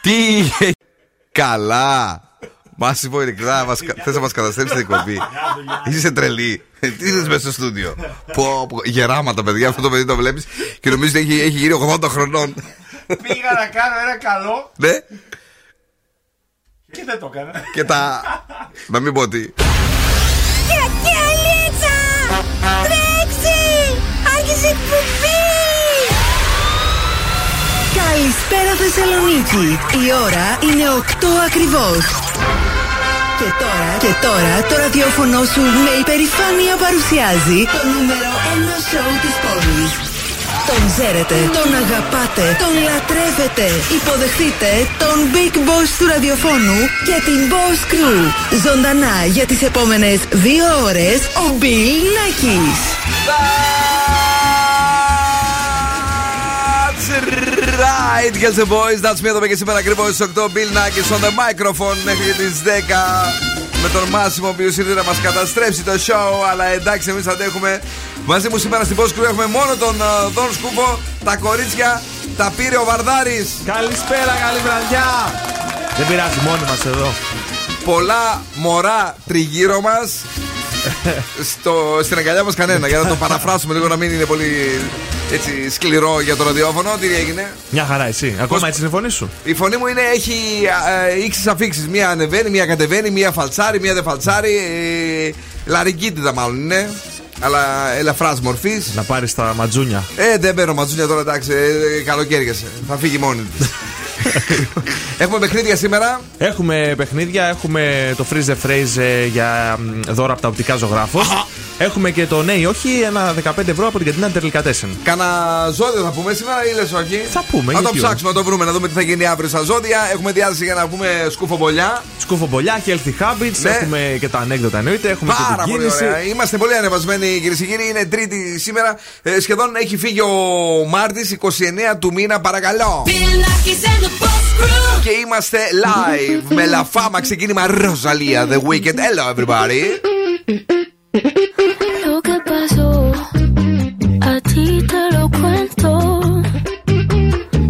Τι καλά! Μάσιμο, ειλικρινά, θες να μας καταστρέψεις την εκπομπή. Είσαι τρελή. Τι είδες μέσα στο στούντιο. Γεράματα, παιδιά, αυτό το παιδί το βλέπεις και νομίζεις ότι έχει γύρει 80 χρονών. Πήγα να κάνω ένα καλό. Ναι. Και δεν το έκανα. Και τα. Να μην πω τι. Κακιαλίτσα! Τρέξει! Άρχισε εκπομπή! Καλησπέρα Θεσσαλονίκη. Η ώρα είναι 8 ακριβώς. Και τώρα το ραδιόφωνο σου με υπερηφάνεια παρουσιάζει το νούμερο 1 σοου της πόλης. Τον ξέρετε, τον αγαπάτε, τον λατρεύετε. Υποδεχτείτε τον Big Boss του ραδιοφώνου και την Boss Crew. Ζωντανά για τις επόμενες 2 ώρες ο Μπιλ Νάκης. Right, girls and boys, that's me. Εδώ και σήμερα ακριβώς στις 8, Bill Nackis on the microphone μέχρι τις 10 με τον Μάσιμο, ο οποίος ήρθε να μας καταστρέψει το show. Αλλά εντάξει, εμείς αντέχουμε. Μαζί μου σήμερα στην Boss Crew έχουμε μόνο τον Δόν Σκούκο. Τα κορίτσια τα πήρε ο Βαρδάρης. Καλησπέρα, καλή βραδιά. Δεν πειράζει, μόνοι μας εδώ. Πολλά μωρά τριγύρω μας. Στην αγκαλιά μας κανένα. Για να το παραφράσουμε λίγο, να μην είναι πολύ έτσι σκληρό για το ραδιόφωνο. Τι έγινε? Μια χαρά, εσύ. Ακόμα έτσι είναι η φωνή σου. Η φωνή μου είναι, έχει ήξεις αφήξεις. Μία ανεβαίνει, μία κατεβαίνει, μία φαλτσάρει, μία δεν φαλτσάρει. Λαρικίτιδα μάλλον είναι. Αλλά ελαφράς μορφής. Να πάρεις τα ματζούνια. Δεν παίρνω ματζούνια τώρα, εντάξει. Καλοκαίριασε. Θα φύγει μόνη της. Έχουμε παιχνίδια σήμερα. Έχουμε παιχνίδια. Έχουμε το Freeze the Phrase για δώρα από τα οπτικά ζωγράφο. Έχουμε και το ναι ή όχι, ένα 15€ από την Καντίνα Τερλικατέσεν. Κάνα ζώδιο θα πούμε σήμερα ή λες όχι? Θα πούμε. Να το ψάξουμε, να το βρούμε, να δούμε τι θα γίνει αύριο στα ζώδια. Έχουμε διάθεση για να πούμε σκουφομπολιά. Σκουφομπολιά, healthy habits. Ναι. Έχουμε και τα ανέκδοτα εννοείται. Έχουμε πάρα και την κίνηση. Πολύ ωραία. Είμαστε πολύ ανεβασμένοι, κυρίες και κύριοι. Είναι Τρίτη σήμερα. Σχεδόν έχει φύγει ο Μάρτης, 29 του μήνα, παρακαλώ. Και είμαστε live με λαφάμα ξεκίνημα Ροζαλία, The Weekend. Hello everybody. Lo que pasó, a ti te lo cuento.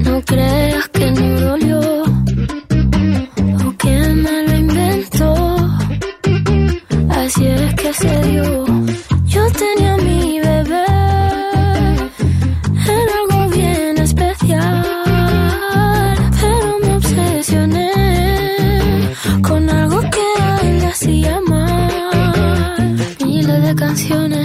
No creas que no dolió o que me lo inventó. Así es que se dio. Yo tenía a mi bebé, era algo bien especial, pero me obsesioné con algo que a él le hacía mal. Miles de canciones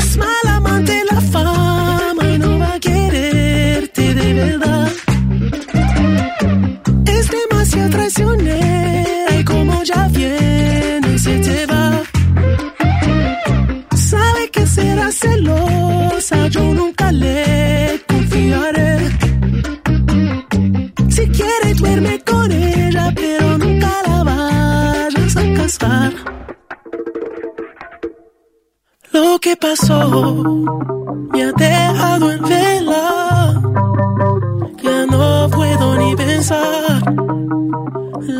Es mal amante la fama y no va a quererte de verdad. Es demasiado traicionera y como ya viene se te va. Será celosa, yo nunca le confiaré. Si quiere duerme con ella, pero nunca la vayas a casar. Lo que pasó me ha dejado en vela. Ya no puedo ni pensar.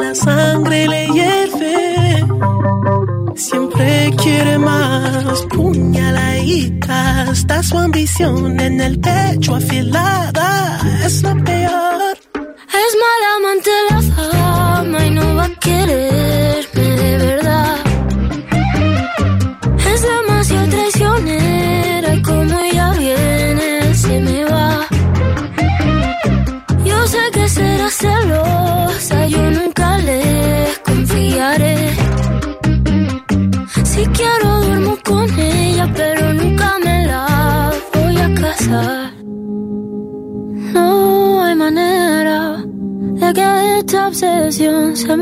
La sangre le hierve. Siempre quiere más, puñaladita. Está su ambición en el pecho afilada. Es la peor. Es mala amante la fama y no va a quererme de verdad. Es demasiado traicionera y como ella viene se me va. Yo sé que será celosa, yo nunca le confiaré. Si quiero duermo con ella, pero nunca me la voy a casar. No hay manera de que esta obsesión se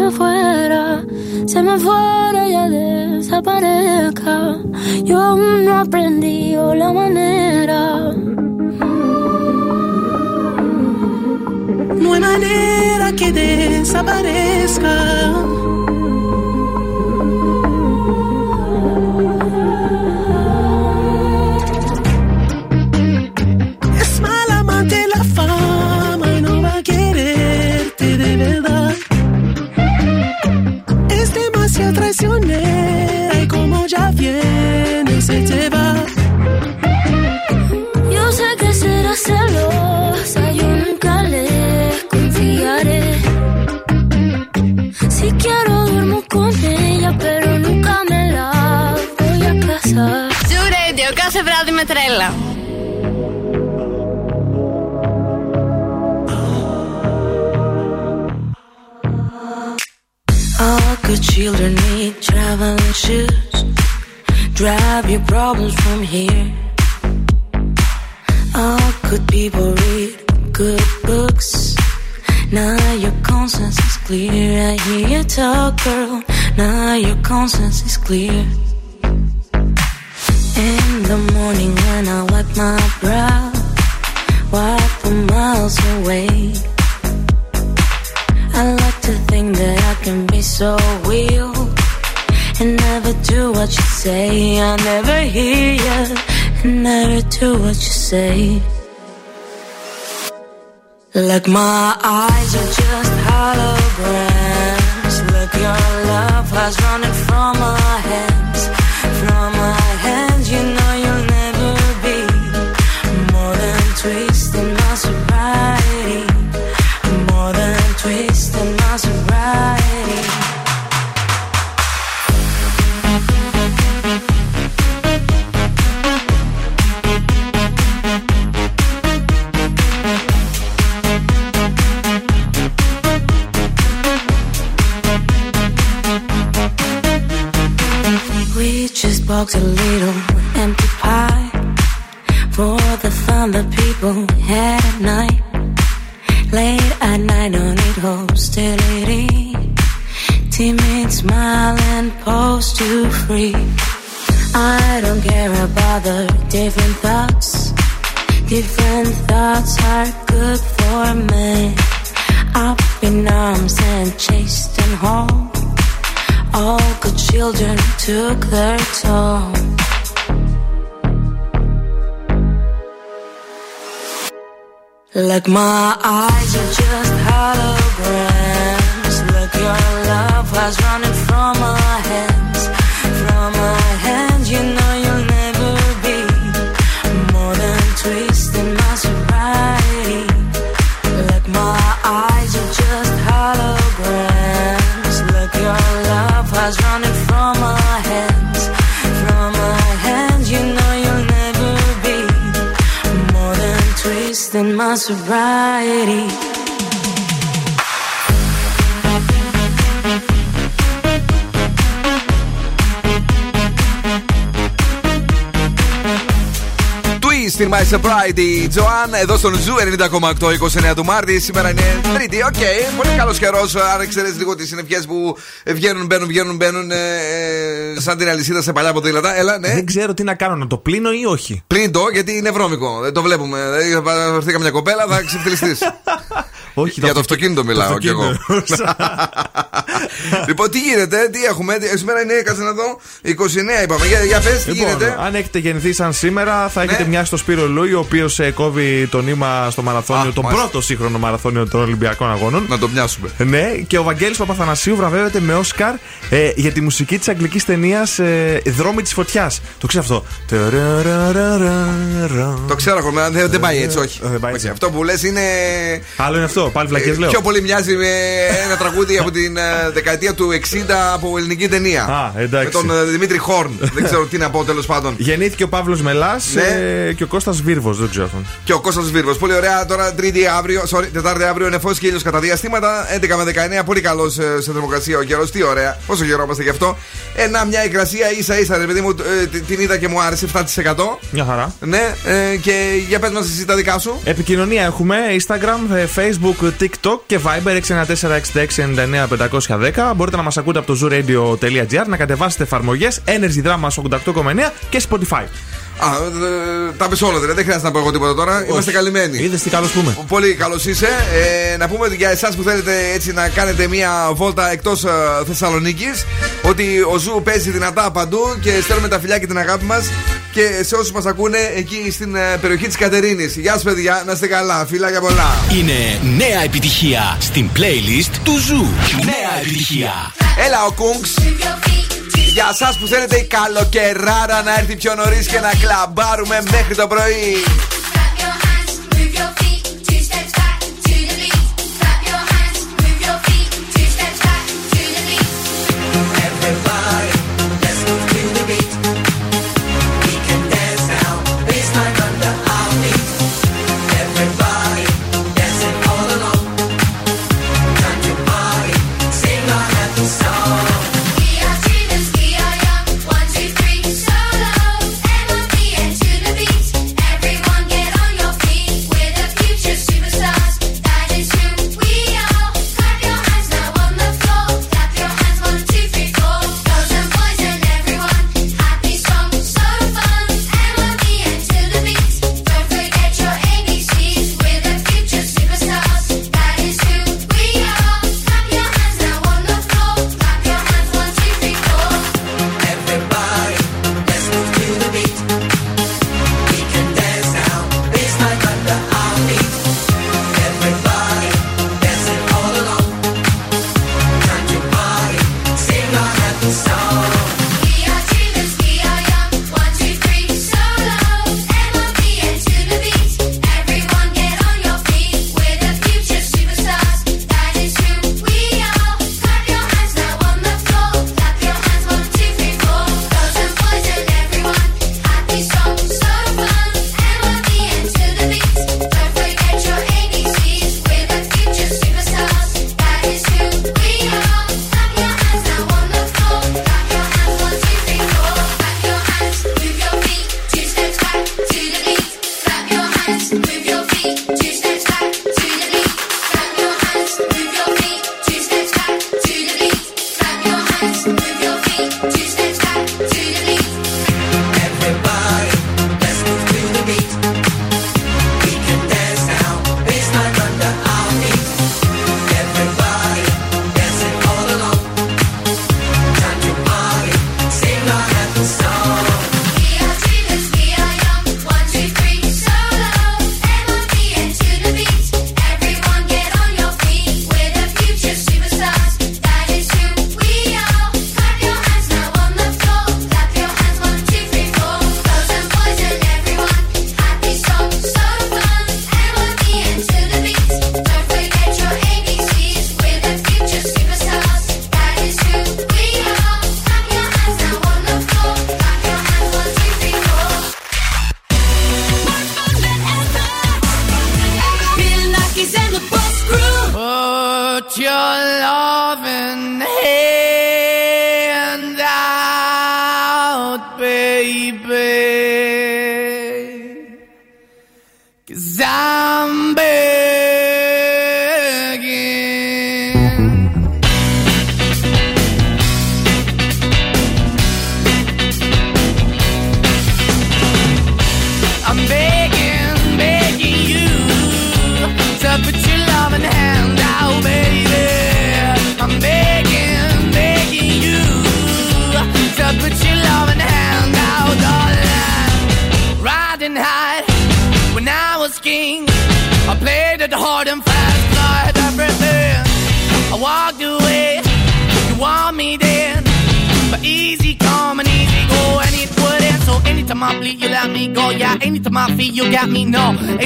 me fuera y ya desaparezca. Yo aún no aprendí la manera. No hay manera que desaparezca. se lleva. Yo sé que será celosa, yo nunca le confiaré. Si quiero duermo con ella, pero nunca me la voy a casar. Ζου Radio, κάθε βράδυ με τρέλα. All good children need traveling shoes. Drive your problems from here. All good people read good books. Now your conscience is clear. I hear you talk, girl. Now your conscience is clear. In the morning when I wipe my brow, wipe from miles away. I like to think that I can be so real and never do what you say. I never hear you and never do what you say. Like my eyes are just holograms. Look, your love has running from my hands. From my hands, you know you'll never be more than twisting my sobriety. More than twisting my sobriety. Just box a little empty pie for the fun that people had at night. Late at night, no need hostility. Timid smile and pose to free. I don't care about the different thoughts. Different thoughts are good for me. Up in arms and chased and home. All good children took their toll. Like my eyes are just holograms. Look, your love has running from my hands. From my hands, you know you'll never be more than twisting my sobriety. Like my eyes are just holograms. Look, your love was running from my hands. From my hands, you know you'll never be more than twisting my sobriety. Twisting my sobriety, Τζοάν, εδώ στον Ζου 90,8, 29 του Μάρτη. Σήμερα είναι Τρίτη, οκ. Okay. Πολύ καλός καιρός. Αν εξαιρέσεις λίγο τις συννεφιές που βγαίνουν, μπαίνουν, βγαίνουν, μπαίνουν. Σαν την αλυσίδα σε παλιά ποδήλατα. Έλα, ναι. Δεν ξέρω τι να κάνω, να το πλύνω ή όχι. Πλύνει το, γιατί είναι βρώμικο. Δεν το βλέπουμε. Θα έρθει καμιά κοπέλα, θα ξεφτυλιστείς. Όχι, για το αυτοκίνητο μιλάω κι εγώ. Λοιπόν, τι γίνεται, τι έχουμε. Σήμερα είναι, κάτσε να δω, 29 είπαμε. Για πες, τι γίνεται. Αν έχετε γεννηθεί σαν σήμερα, θα έχετε μοιάσει στο Σπύρο Λούη, ο οποίος κόβει το νήμα στο μαραθώνιο, τον πρώτο σύγχρονο μαραθώνιο των Ολυμπιακών Αγώνων. Να το μοιάσουμε. Ναι, και ο Βαγγέλης Παπαθανασίου βραβεύεται με Όσκαρ για τη μουσική της αγγλικής ταινίας Δρόμοι της Φωτιάς. Το ξέρω αυτό. Το ξέρω ακόμα, δεν πάει έτσι, όχι. Αυτό που λες είναι. Άλλο είναι αυτό. Πιο πολύ μοιάζει με ένα τραγούδι από την δεκαετία του 60 από ελληνική ταινία. Με τον Δημήτρη Χόρν. Δεν ξέρω τι να πω, τέλος πάντων. Γεννήθηκε ο Παύλος Μελάς και ο Κώστας Βίρβος. Δεν ξέρω αυτόν. Και ο Κώστας Βίρβος. Πολύ ωραία. Τώρα Τετάρτη αύριο είναι φως και ήλιος κατά διαστήματα. 11 με 19. Πολύ καλός σε θερμοκρασία ο καιρός. Τι ωραία. Πόσο χαιρόμαστε γι' αυτό. Μια υγρασία ίσα ίσα. Επειδή μου την είδα και μου άρεσε 7%. Μια χαρά. Ναι, και για πες μας εσύ τα δικά σου. Επικοινωνία έχουμε. Instagram, Facebook, TikTok και Viber 694-6699-510. Μπορείτε να μας ακούτε από το zouradio.gr, να κατεβάσετε εφαρμογές Energy Drama 88,9 και Spotify. Τα πες όλα, δεν χρειάζεται να πω εγώ τίποτα τώρα. Όχι. Είμαστε καλυμμένοι. Είδες τι καλός πούμε. Πολύ καλός είσαι. Να πούμε για εσάς που θέλετε έτσι να κάνετε μια βόλτα εκτός Θεσσαλονίκης, ότι ο Ζου παίζει δυνατά παντού και στέλνουμε τα φιλιά και την αγάπη μας και σε όσους μας ακούνε εκεί στην περιοχή της Κατερίνης. Γεια σας παιδιά, να είστε καλά, φιλάκια πολλά. Είναι νέα επιτυχία στην playlist του Ζου. Νέα επιτυχία. Έλα ο Κούγκς. Για σας που θέλετε η καλοκαιράρα να έρθει πιο νωρίς και να κλαμπάρουμε μέχρι το πρωί.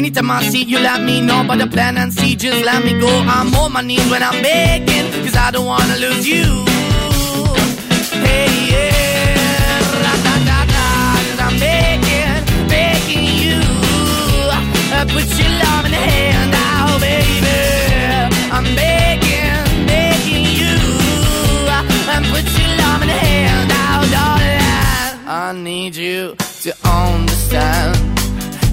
Anytime I see you let me know, but the plan and see just let me go. I'm on my knees when I'm begging, cause I don't wanna lose you. Hey yeah, da da da da, cause I'm begging, begging you. Put your love in the hand out, baby. I'm begging, begging you. Put your love in the hand out, darling. I need you to understand.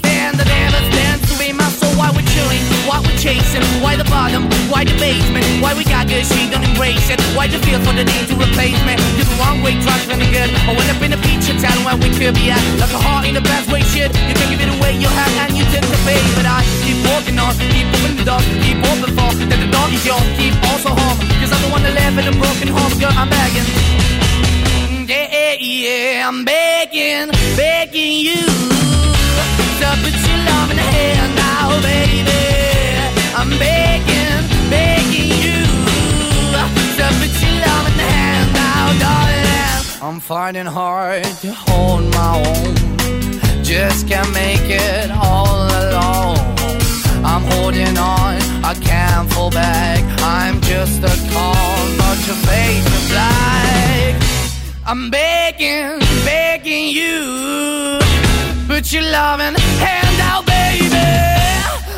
stand, that never stands to be my soul. Why we're chilling? Why we're chilling? chasing? Why the bottom? Why the basement? Why we got good, she don't embrace it? Why the feel for the need to replace me? You're the wrong way, trying to be good. I went up in a feature town where we could be at. Like a heart in a bad way, shit. You can give it away, you have, and you take the bait. But I keep walking on, keep moving the dog, keep open for. That the dog is yours, keep also home. Cause I'm the one that live in a broken home, girl, I'm begging. Yeah, yeah, yeah, I'm begging, begging you. So put your love in the hand now, baby. I'm begging, begging you. So put your love in the hand now, darling. I'm finding hard to hold my own. Just can't make it all alone. I'm holding on, I can't fall back. I'm just a call, not your face is black. I'm begging, begging you. Put your loving hand out, baby.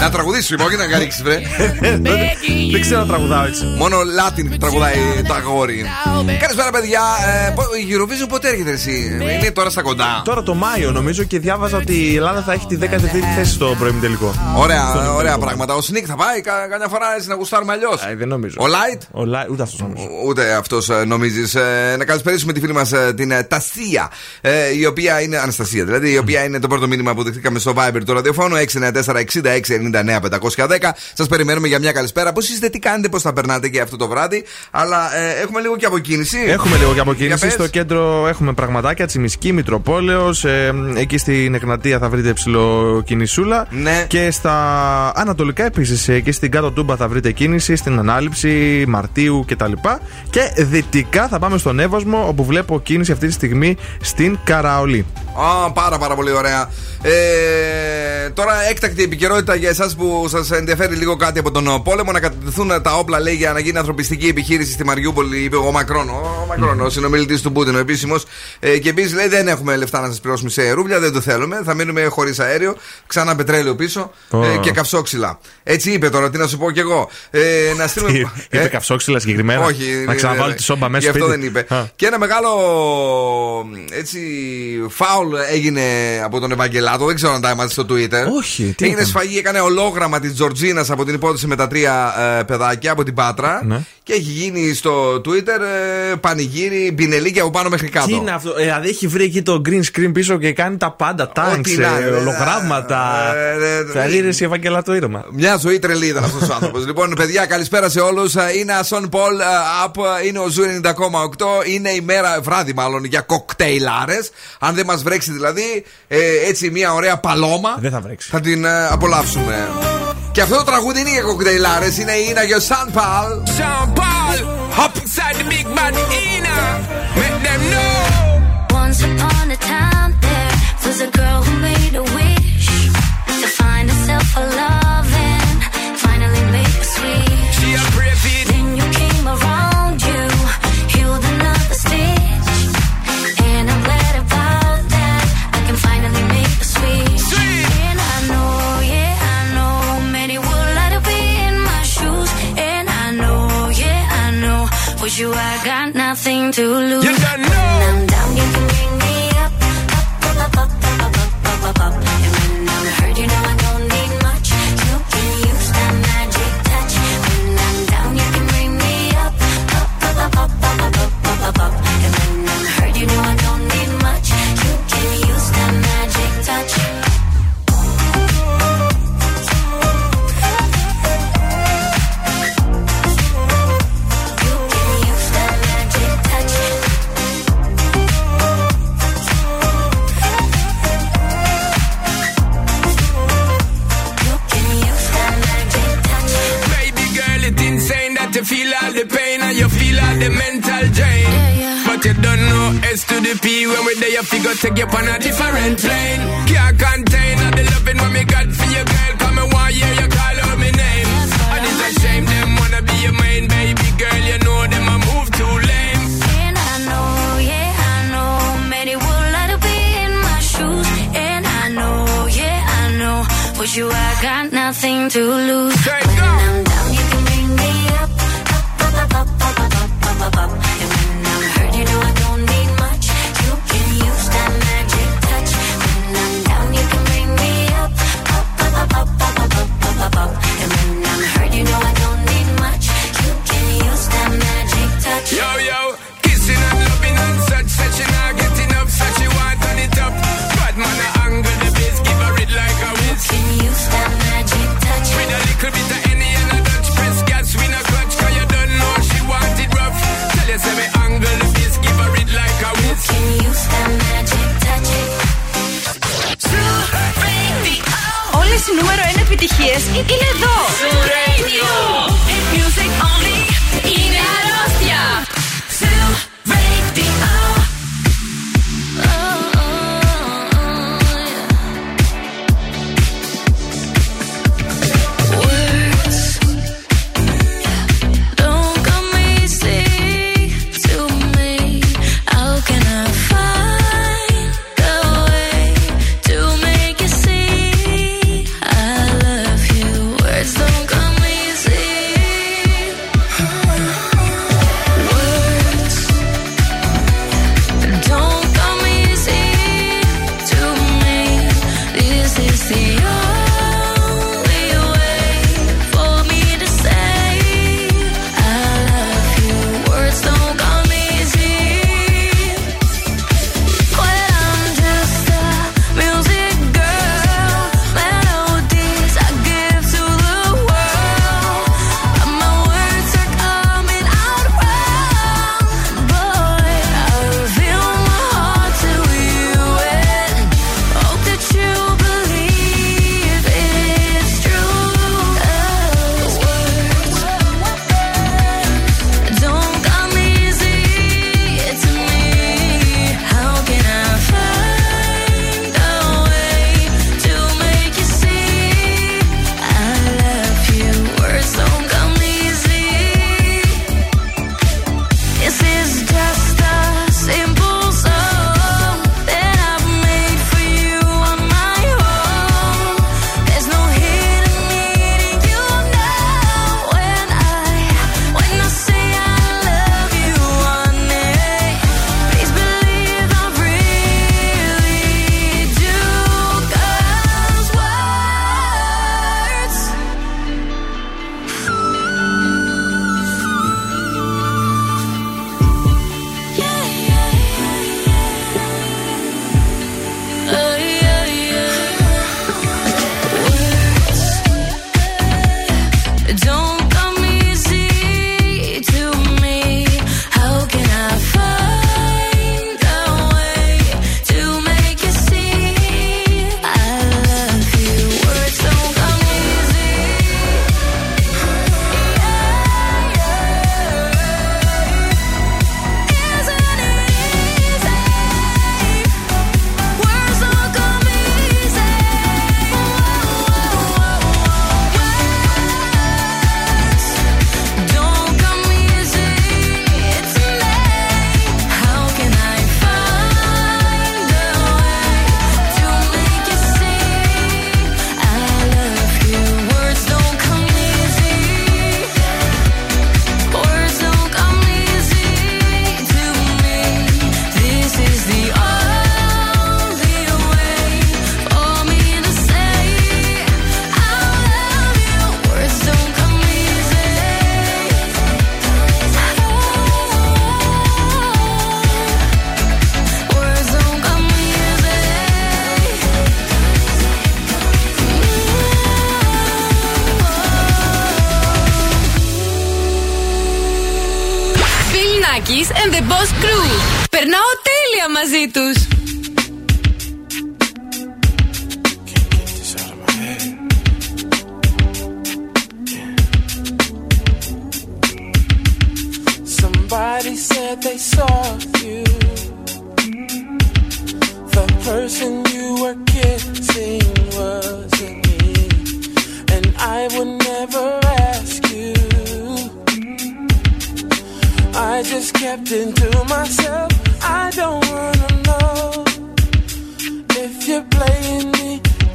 να τραγουδήσεις λοιπόν, όχι να καρύξεις βρε. Δεν ξέρω να τραγουδάω έτσι. Μόνο Latin τραγουδάει το αγόρι. Καλησπέρα παιδιά, η Eurovision πότε έρχεται εσύ? Είναι τώρα στα κοντά. Τώρα το Μάιο νομίζω και διάβαζα ότι η Ελλάδα θα έχει τη 14η θέση στο πρώιμη τελικό. Ωραία πράγματα. Ο Σνίκ θα πάει καμιά φορά να γουστάρουμε αλλιώς. Δεν νομίζω. Ο Light. Ούτε αυτός νομίζω. Ούτε αυτός νομίζεις. Να καλησπερίσουμε τη φίλη μας την Τασία, η οποία είναι Αναστασία δηλαδή, η οποία είναι το πρώτο μήνυμα που δεχτήκαμε στο Viber του ραδιοφώνου 694 66 99510. Σας περιμένουμε για μια καλησπέρα. Πώς είστε, τι κάνετε, πώς θα περνάτε και αυτό το βράδυ. Αλλά έχουμε λίγο και αποκίνηση. Στο κέντρο έχουμε πραγματάκια. Τσιμισκή, Μητροπόλεως. Εκεί στην Εκνατία θα βρείτε ψιλοκινησούλα. Ναι. Και στα ανατολικά επίσης. Εκεί στην Κάτω Τούμπα θα βρείτε κίνηση. Στην Ανάληψη, Μαρτίου κτλ. Και δυτικά θα πάμε στον Εύωσμο, όπου βλέπω κίνηση αυτή τη στιγμή στην Καραολή. Πάρα πολύ ωραία. Τώρα έκτακτη επικαιρότητα για εσάς που σας ενδιαφέρει λίγο κάτι από τον πόλεμο. Να κατατεθούν τα όπλα, λέει, για να γίνει ανθρωπιστική επιχείρηση στη Μαριούπολη, είπε ο Μακρόν. Ο συνομιλητής του Πούτιν, ο επίσημος. Και επίσης λέει: δεν έχουμε λεφτά να σας πληρώσουμε σε ρούβλια, δεν το θέλουμε. Θα μείνουμε χωρίς αέριο, ξανά πετρέλαιο πίσω και καυσόξυλα. Έτσι είπε τώρα, τι να σου πω κι εγώ. Να στείλουμε. Είπε καυσόξυλα συγκεκριμένα. Όχι, να ξαναβάλει τη σόμπα μέσα. Γι' αυτό δεν είπε. Και ένα μεγάλο φάουλ έγινε από τον Ευαγγελάτο, δεν ξέρω αν τα έμαθε στο Twitter. Όχι, έγινε σφαγή, έκανε ολόγραμμα της Ζορτζίνας από την υπόθεση με τα 3 παιδάκια από την Πάτρα. Ναι. Και έχει γίνει στο Twitter πανηγύρι, πινελίκια από πάνω μέχρι κάτω. Τι είναι αυτό, δηλαδή έχει βρει εκεί το green screen πίσω και κάνει τα πάντα, τάγκς, ολογράμματα. Θα γύρεσε η Ευαγγελάτο ήρμα. Μια ζωή τρελή ήταν αυτός ο άνθρωπος. Λοιπόν, παιδιά, καλησπέρα σε όλους. Είναι Ασόν Πολ, είναι ο Ζου 90,8. Είναι η μέρα, βράδυ μάλλον, για κοκτέιλάρες. Αν δεν μας βρέξει δηλαδή, έτσι μια ωραία παλώμα. Δεν θα βρέξει. Θα την απολαύσουμε. Και αυτό το τραγούδι είναι για κοκτέιλάρες. Είναι η Ίνα για Σαν Παλ. Σαν Παλ, hop inside the big man, Ina. Make them know. Once upon a time there was a girl who made a wish to find herself a love and finally make a sweet. She a brave it. Then you came around, you healed another stitch. And I'm glad about that. I can finally make a sweet. And I know, yeah, I know many would like to be in my shoes. And I know, yeah, I know with you I got nothing to lose. You got no. When I'm down, you can bring me up, up, up, up, up, up, up, up, up. And when I'm hurt, you know I don't need much. You can use that magic touch. When I'm down, you can bring me up, up, up, up, up, up, up, up, up, up. And when I'm hurt, you know I don't need much. You can use that magic touch. You feel all the pain and you feel all the mental drain, yeah, yeah. But you don't know S to the P. When we're there, you figure take you on a different plane. Can't contain all the loving what me got for your girl. Come and one year you call out my name. And it's a shame them wanna be your main baby girl. You know them I move too lame. And I know, yeah, I know many would like to be in my Without you, I got nothing to lose. When I'm down, you can bring me up, up, up, up, up, up, up, up, up. And when I'm hurt, you know I don't need much. You can use that magic touch. When I'm down, you can bring me up, up, up, up, up, up, up, up, up, up. And when I'm hurt, you know I don't need much. You can use that magic touch. Yo, yo, kissing and loving and such, such and I get enough, such you want on it up. Bad man, I angle the bass, give her it like a whiz. Can you use that magic touch? With a little bit of any and a Dutch press, gas with a clutch, cause you don't know she want it rough. Tell you, say me angle the bass, give her it like a whiz. Can you use that magic touch? Όλες οι νούμερο 1 επιτυχίες είναι εδώ. Radio, hit music only, είναι αρρώστια.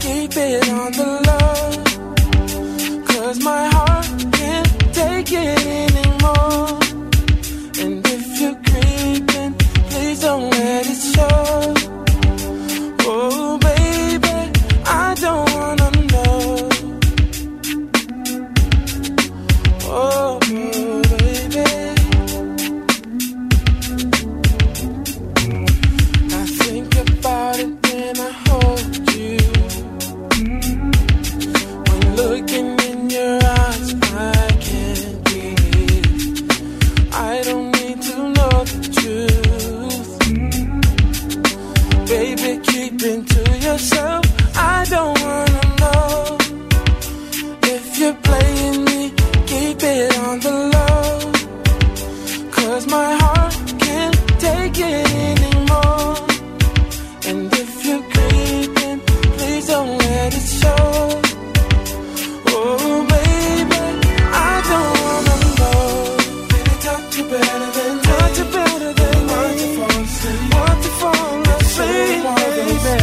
Keep it on the low. yourself, I don't wanna know. If you're playing me, keep it on the low. Cause my heart can't take it anymore. And if you're creeping, please don't let it show. Oh baby, I don't wanna know. Baby, touch you better than me. Touch you better than me. Want to fall asleep. Want to fall asleep, baby.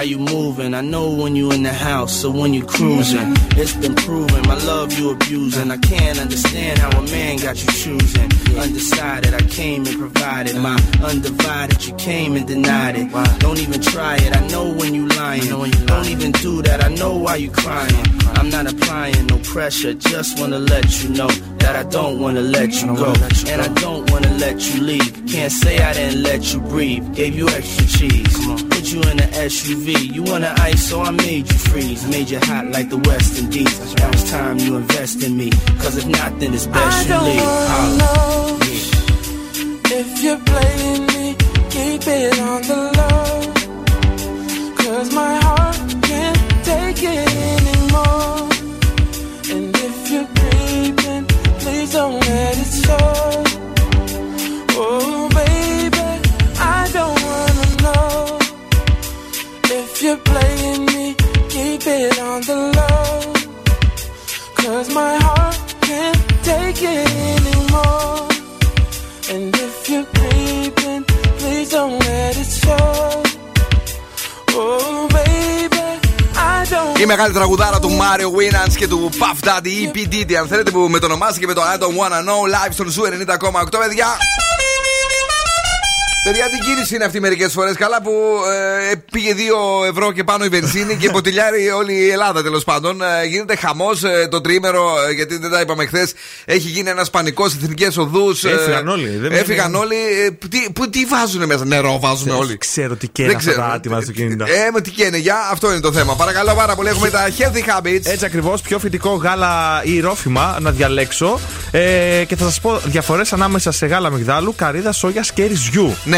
How you moving? I know when you in the house, so when you cruising, it's been proven. My love you abusing. I can't understand how a man got you choosing. Undecided, I came and provided my undivided. You came and denied it. Don't even try it. I know when you lying. Don't even do that. I know why you crying. I'm not applying no pressure. Just wanna let you know that I don't wanna let you go, and I don't wanna let you leave. Can't say I didn't let you breathe. Gave you extra cheese. Put you in the SUV. You want to ice, so I made you freeze. Made you hot like the West Indies. Now it's time you invest in me. Cause if not, then it's best I you leave. I don't wanna know yeah. If you're playing me, keep it on the low. Cause my heart can't take it anymore. And if you're creeping, please don't let it show. Oh baby, I don't wanna know. If you're playing me, keep it on the low. Cause my heart can't take it anymore. And if you're creeping, please don't let it show. Oh baby, I don't. Η μεγάλη τραγουδάρα του Μάριο Winans και του Puff Daddy, EP Diddy αν θέλετε, που με το ονομάζει και με το I Don't Wanna Know, live στον Zoo 90,8 παιδιά. Παιδιά, την κίνηση είναι αυτή μερικές φορές. Καλά που πήγε 2 ευρώ και πάνω η βενζίνη και ποτηλιάρει όλη η Ελλάδα τέλος πάντων. Γίνεται χαμός το τριήμερο, γιατί δεν τα είπαμε χθες. Έχει γίνει ένας πανικός, εθνικές οδούς. Έφυγαν όλοι. Έφυγαν όλοι. Τι βάζουν μέσα, νερό βάζουν όλοι. Ξέρω τι καίνε αυτά τα άτομα στο κινητό. Με τι καίνε, για αυτό είναι το θέμα. Παρακαλώ πάρα πολύ, έχουμε τα healthy habits. Έτσι ακριβώς, πιο φυτικό γάλα ή ρόφημα να διαλέξω. Και θα σας πω διαφορές ανάμεσα σε γάλα αμυγδάλου, καρύδα, σόγιας και ρυζιού. Ναι.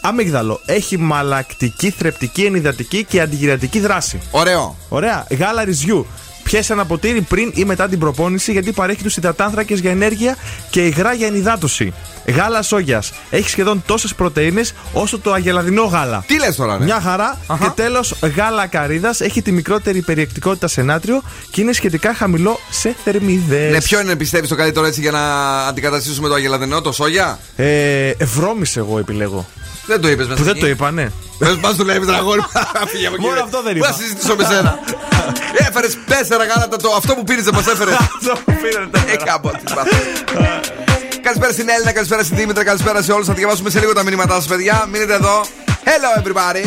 Αμύγδαλο. Έχει μαλακτική, θρεπτική, ενυδατική και αντιγυρατική δράση. Ωραίο. Ωραία. Γάλα ρυζιού. Πιέσε ένα ποτήρι πριν ή μετά την προπόνηση, γιατί παρέχει τους υδατάνθρακες για ενέργεια και υγρά για ενυδάτωση. Γάλα σόγιας. Έχει σχεδόν τόσες πρωτεΐνες όσο το αγελαδινό γάλα. Τι λες τώρα, ναι. Μια χαρά. Αχα. Και τέλος, γάλα καρύδας. Έχει τη μικρότερη περιεκτικότητα σε νάτριο και είναι σχετικά χαμηλό σε θερμίδες. Ναι, ποιο είναι, πιστεύεις, το καλύτερο έτσι για να αντικαταστήσουμε το αγελαδινό, το σόγια? Βρώμης εγώ επιλέγω. Δεν το είπες μέσα. Δεν το είπα, ναι. Μας δουλεύει τραγόρι. Μόνο αυτό δεν είπα. Μας συζητήσω με σένα. Έφερες 4 γάλατα, αυτό που πήρες δεν μας έφερες. Αυτό που πήρες. Κάποτε. Καλησπέρα στην Έλληνα, καλησπέρα στην Δήμητρα, καλησπέρα σε όλους. Θα διαβάσουμε σε λίγο τα μηνύματά σας, παιδιά. Μείνετε εδώ. Hello everybody.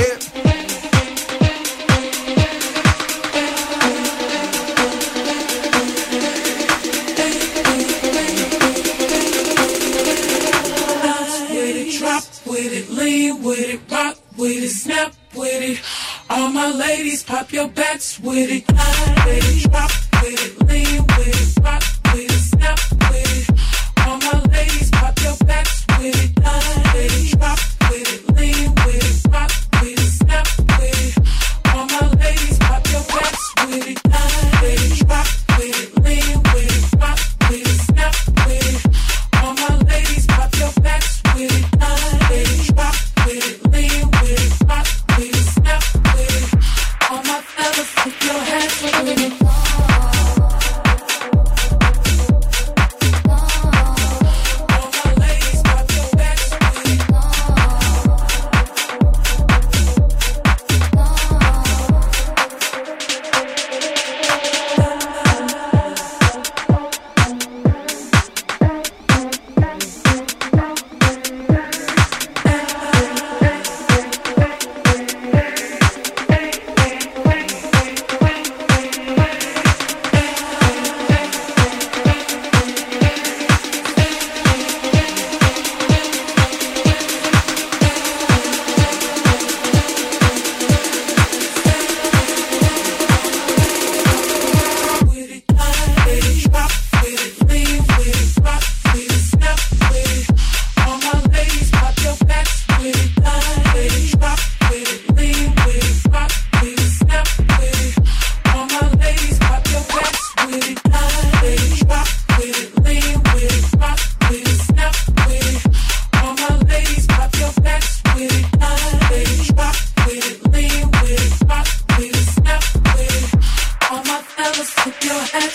With it, lean with it, rock with it, snap with it. All my ladies, pop your backs with it. Ride with it, drop with it, lean with it, rock with it, snap with it. All my ladies, pop your backs with it. Ride with it, drop with it, lean with it, rock with it, snap with it. All my ladies, pop your backs with it. Ride with it, drop with it, lean with it, rock with it, snap with it. All my ladies, pop your backs with it. This is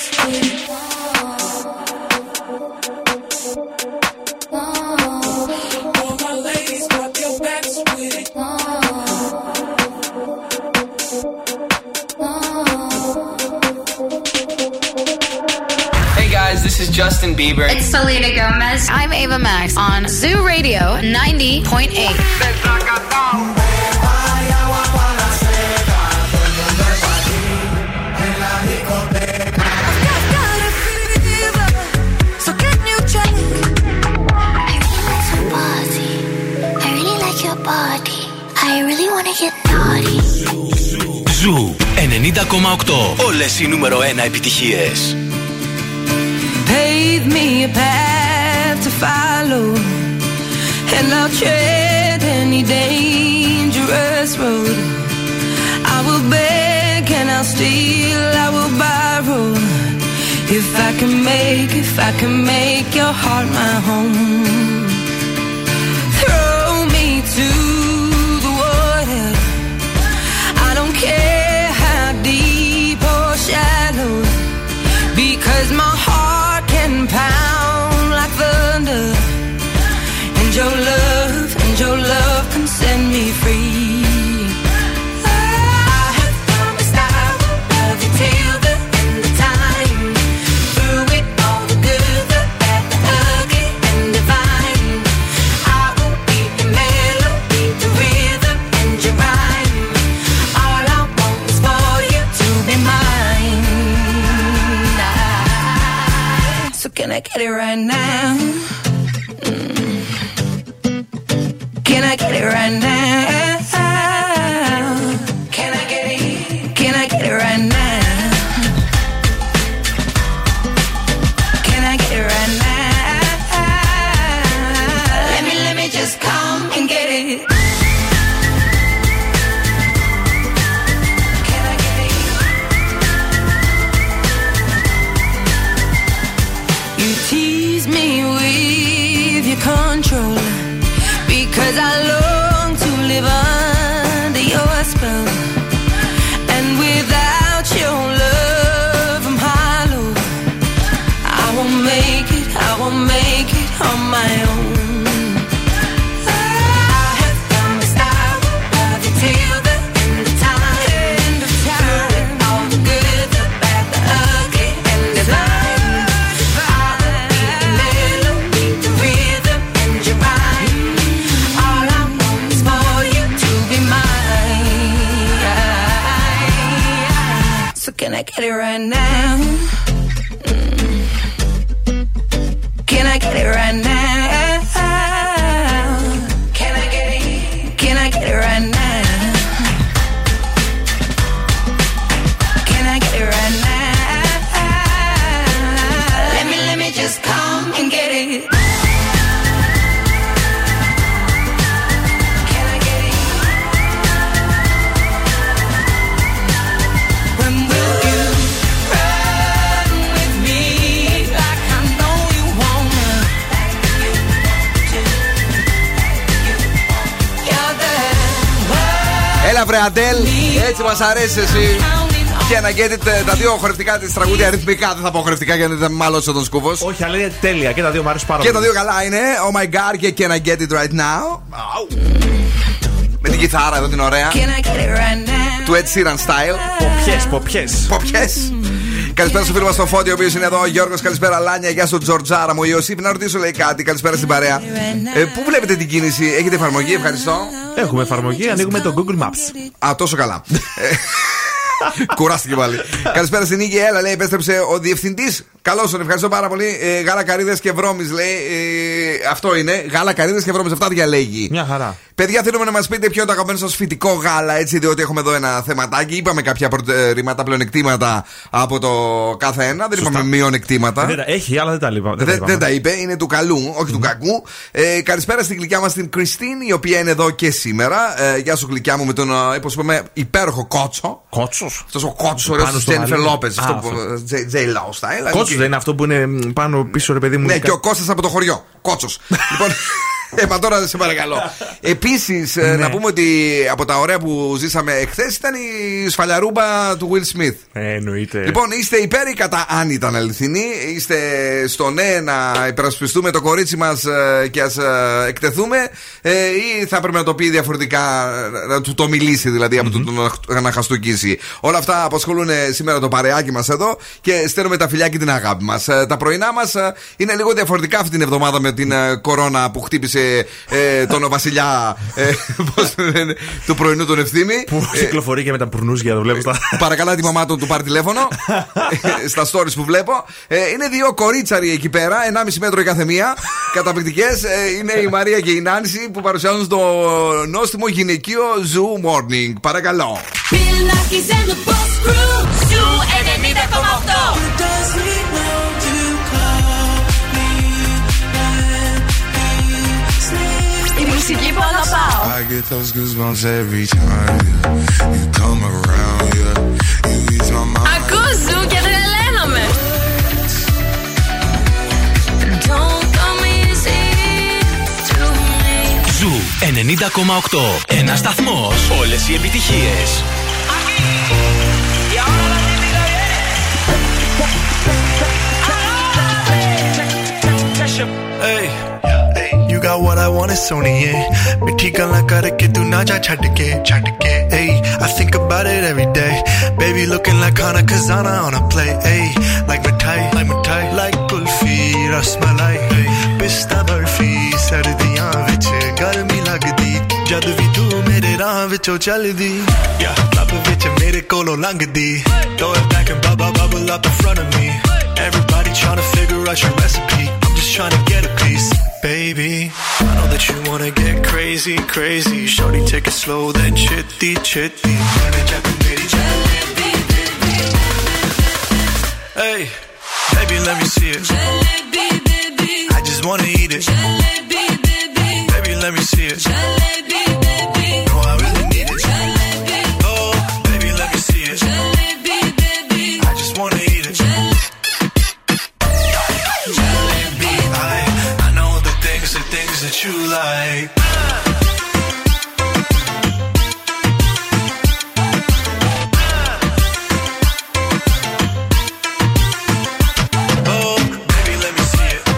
Justin Bieber. It's Selena Gomez. I'm Ava Max on Zoo Radio 90.8. Zoo 90.8. Όλες οι νούμερο 1 επιτυχίες. Pave me a path to follow, and I'll tread any dangerous road. I will beg and I'll steal, I will borrow. If I can make your heart my home. Throw me to the water, I don't care how deep or shallow, because my heart pound like thunder, and your love can set me free. I have found the style of you till the end of time. Through it all, the good, the bad, the ugly, and divine. I will be the melody, the rhythm, and your rhyme. All I want is for you to be mine. So can I get it right now? Can I get it right now? Can I get it right now? Can I get it right now? Let me just come and get it. Control, because I long to live under your spell, and without your love I'm hollow. I won't make it on my own. I have found the style of you till the end of time. Through all the good, the bad, the ugly, and the divine. I will be the melody, the rhythm. Can I get it right now? Can I get it right now? Can I get it right now? Can I get it right now? Let me just come and get it. Έλα βρε Αντέλ, έτσι μας αρέσει εσύ. Και να γκέτετε τα δύο χορευτικά της τραγούδια ρυθμικά. Δεν θα πω χορευτικά γιατί δεν μάλωσε τον Σκούβος. Όχι, αλλά είναι τέλεια και τα δύο μου αρέσουν πάρα πολύ. Και τα δύο καλά είναι. Oh my god, και can I get it right now. Με την κιθάρα εδώ την ωραία. Του Ed Sheeran style. Ποπιές. Καλησπέρα στο φίλο μας τον Φώτη, ο οποίος είναι εδώ. Γιώργος, καλησπέρα. Λάνια, γεια στον Τζορτζάρα μου. Ιωσήφ, να ρωτήσω λέει κάτι. Καλησπέρα στην παρέα. Πού βλέπετε την κίνηση, έχετε εφαρμογή, ευχαριστώ. Έχουμε εφαρμογή, ανοίγουμε το Google Maps. Α, τόσο καλά. Κουράστηκε πάλι. Καλησπέρα στην Νίκη, έλα λέει, επέστρεψε ο διευθυντής. Καλώς τον, ευχαριστώ πάρα πολύ. Γάλα καρύδες και βρώμης λέει. Αυτό είναι, γάλα καρύδες και βρώμης, αυτά διαλέγει. Μια χαρά. Παιδιά, θέλουμε να μας πείτε ποιο είναι το αγαπημένο σας φυτικό γάλα, έτσι, διότι έχουμε εδώ ένα θεματάκι. Είπαμε κάποια προτερήματα, πλεονεκτήματα από το κάθε ένα. Δεν είπαμε μειονεκτήματα. Έχει, αλλά δεν τα είπε. Είναι του καλού, όχι του κακού. Καλησπέρα στην γλυκιά μας την Κριστίν, η οποία είναι εδώ και σήμερα. Γεια σου, γλυκιά μου, με τον υπέροχο κότσο. Αυτό ο κότσο, ωραίο τη Τζένιφερ Λόπεζ. Τζέι Λάου στάιλ. Κότσο δεν είναι αυτό που είναι πάνω πίσω, ρε παιδί μου. Ναι, και ο Κώστας από το χωριό. Κότσο. Μα τώρα σε παρακαλώ. Επίσης, να πούμε ότι από τα ωραία που ζήσαμε εχθές ήταν η σφαλιαρούμπα του Will Smith. Εννοείται. Λοιπόν, είστε υπέρ ή κατά, αν ήταν αληθινή, είστε στο ναι να υπερασπιστούμε το κορίτσι μας και ας εκτεθούμε, ή θα πρέπει να το πει διαφορετικά, να του το μιλήσει δηλαδή, από το να χαστούκίσει. Όλα αυτά απασχολούν σήμερα το παρεάκι μας εδώ και στέλνουμε τα φιλιά και την αγάπη μας. Τα πρωινά μας είναι λίγο διαφορετικά αυτή την εβδομάδα με την κορώνα που χτύπησε τον βασιλιά του πρωινού τον Ευθύμη. Που κυκλοφορεί και με τα πουρνούζια, δουλεύω στα. Παρακαλά τη μαμά του πάρει τηλέφωνο στα stories που βλέπω. Είναι δύο κορίτσαροι εκεί πέρα, 1,5 μέτρο η κάθε μία. Καταπληκτικές. Είναι η Μαρία και η Νάνση που παρουσιάζουν το νόστιμο γυναικείο Zoo Morning. Παρακαλώ. I get those goosebumps every time you come around, yeah. You ease my mind. Ακούς Ζου και τρελαίνομαι. Don't come easy to me. Ζου 90,8. Ένας σταθμός. Όλες οι επιτυχίες. Hey. You got what I want, it's only it. Mithi gala karke tu na ja chhod ke. Ay, I think about it every day. Baby looking like Hana Kazana on a play. Ay, like mithai, like kulfi, rasmalai. Pista barfi, sardiyan vich garmi lagdi. Jad vi tu mere raah vichon chaldi. Yeah, club vich mere kolo langdi. Throw it back and bubble up in front of me. Everybody tryna figure out your recipe. Tryna get a piece, baby. I know that you wanna get crazy. Shorty, take it slow, then chitty. Hey, baby, let me see it. I just wanna eat it. Baby, let me see it. No, I really need it. Oh, baby, let me see it. I just wanna eat it. Things that you like. Oh, baby, let me see it. Yeah,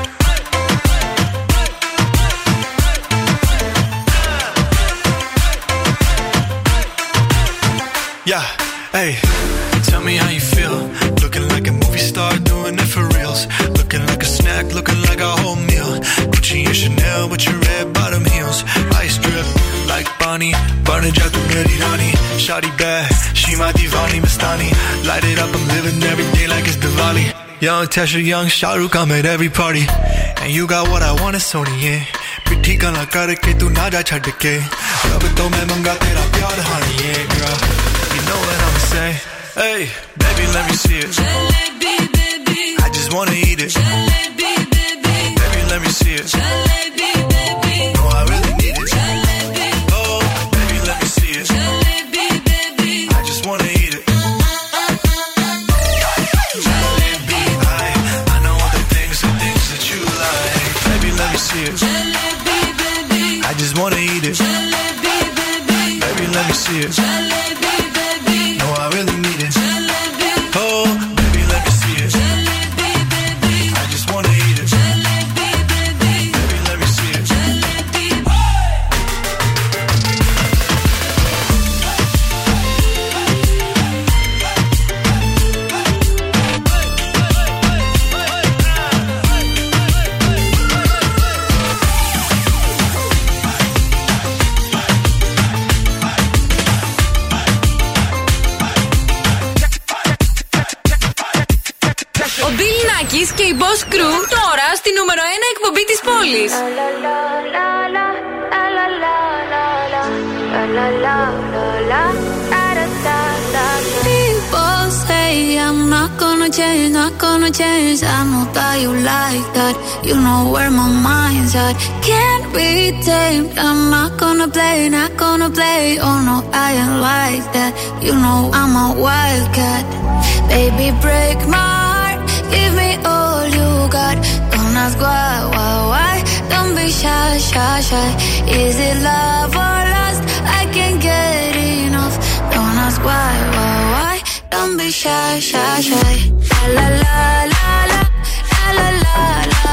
hey, tell me how you feel. Looking like a movie star, doing it for reals. Looking like a snack, looking like a whole meal. Gucci and Chanel with your red bottom heels. Ice drip like Bonnie. Burning ja tu meri rani. Shawty bad, she my divani Mastani. Light it up, I'm living every day like it's Diwali. Young Tesha, young Shah Rukh, I'm at every party. And you got what I want, it's only it. Pithi gala karke tu na ja chhod ke. Ab to main manga tera pyar honey, yeah girl. You know what I'ma say. Hey, baby, let me see it. I just wanna eat it. Let me see it. Jalebi, baby. No, I really need it. Jalebi. Oh, baby, let me see it. Jalebi, baby. I just wanna eat it. Jalebi. I know all the things that you like. Baby, let me see it. Jalebi, baby. I just wanna eat it. Jalebi, baby. Baby, let me see it. Jalebi, baby. No, I really need it. Jalebi. Oh, baby, let me see it. Jalebi, baby. I just wanna eat it. Και η Boss Crew τώρα στη νούμερο 1 εκπομπή της πόλης. People say I'm not gonna change, not gonna change. I know that you like that. You know where my mind's at. Can't be tamed. I'm not gonna play, not gonna play. Oh no, I ain't like that. You know I'm a wildcat. Baby, break my heart. Give me all you got. Don't ask why. Don't be shy, shy, shy. Is it love or lust? I can't get enough. Don't ask why, why. Don't be shy, shy, shy. La la la la, la la la la, la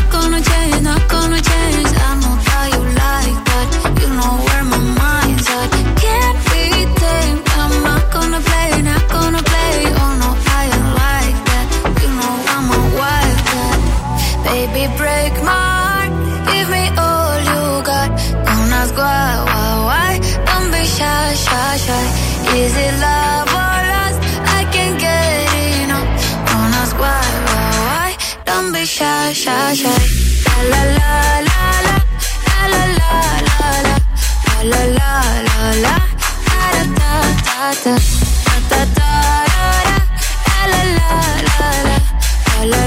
gonna change, not gonna change. I know how you like that. You know where my mind's at. Can't be tamed. I'm not gonna play, not gonna play. Oh no, I ain't like that. You know I'm a wildcat. Baby, break my heart. Give me all you got. Don't ask why. Don't be shy, shy, shy. Is it love or lust? I can't get enough. Don't ask why. Don't be shy, shy, shy. La la la la, la la la la, la la la la, da da da da, da da da, la la la la, la la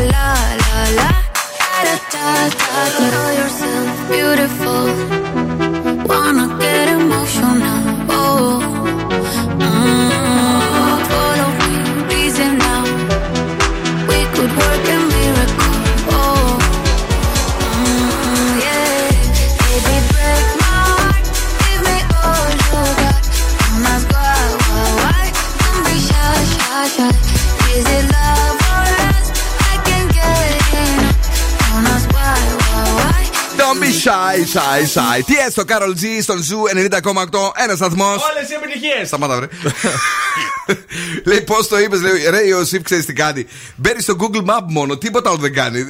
la la, da da da da. Call yourself beautiful, wanna get emotional. Oh, follow me, reason now. We could work a miracle. Oh. Is it love or lust? I can't get enough. Don't ask why. Don't be shy, shy, shy. Τι έστω, Carol G, στον Ζου 90,8. Ένας σταθμός. Όλες οι επιτυχίες. Σταμάτα, βρε. Λέει, πώς το είπες, λέει, ρε Ιωσήφ, ξέρεις τι κάνει. Μπαίνεις στο Google Map μόνο, τίποτα άλλο δεν κάνει.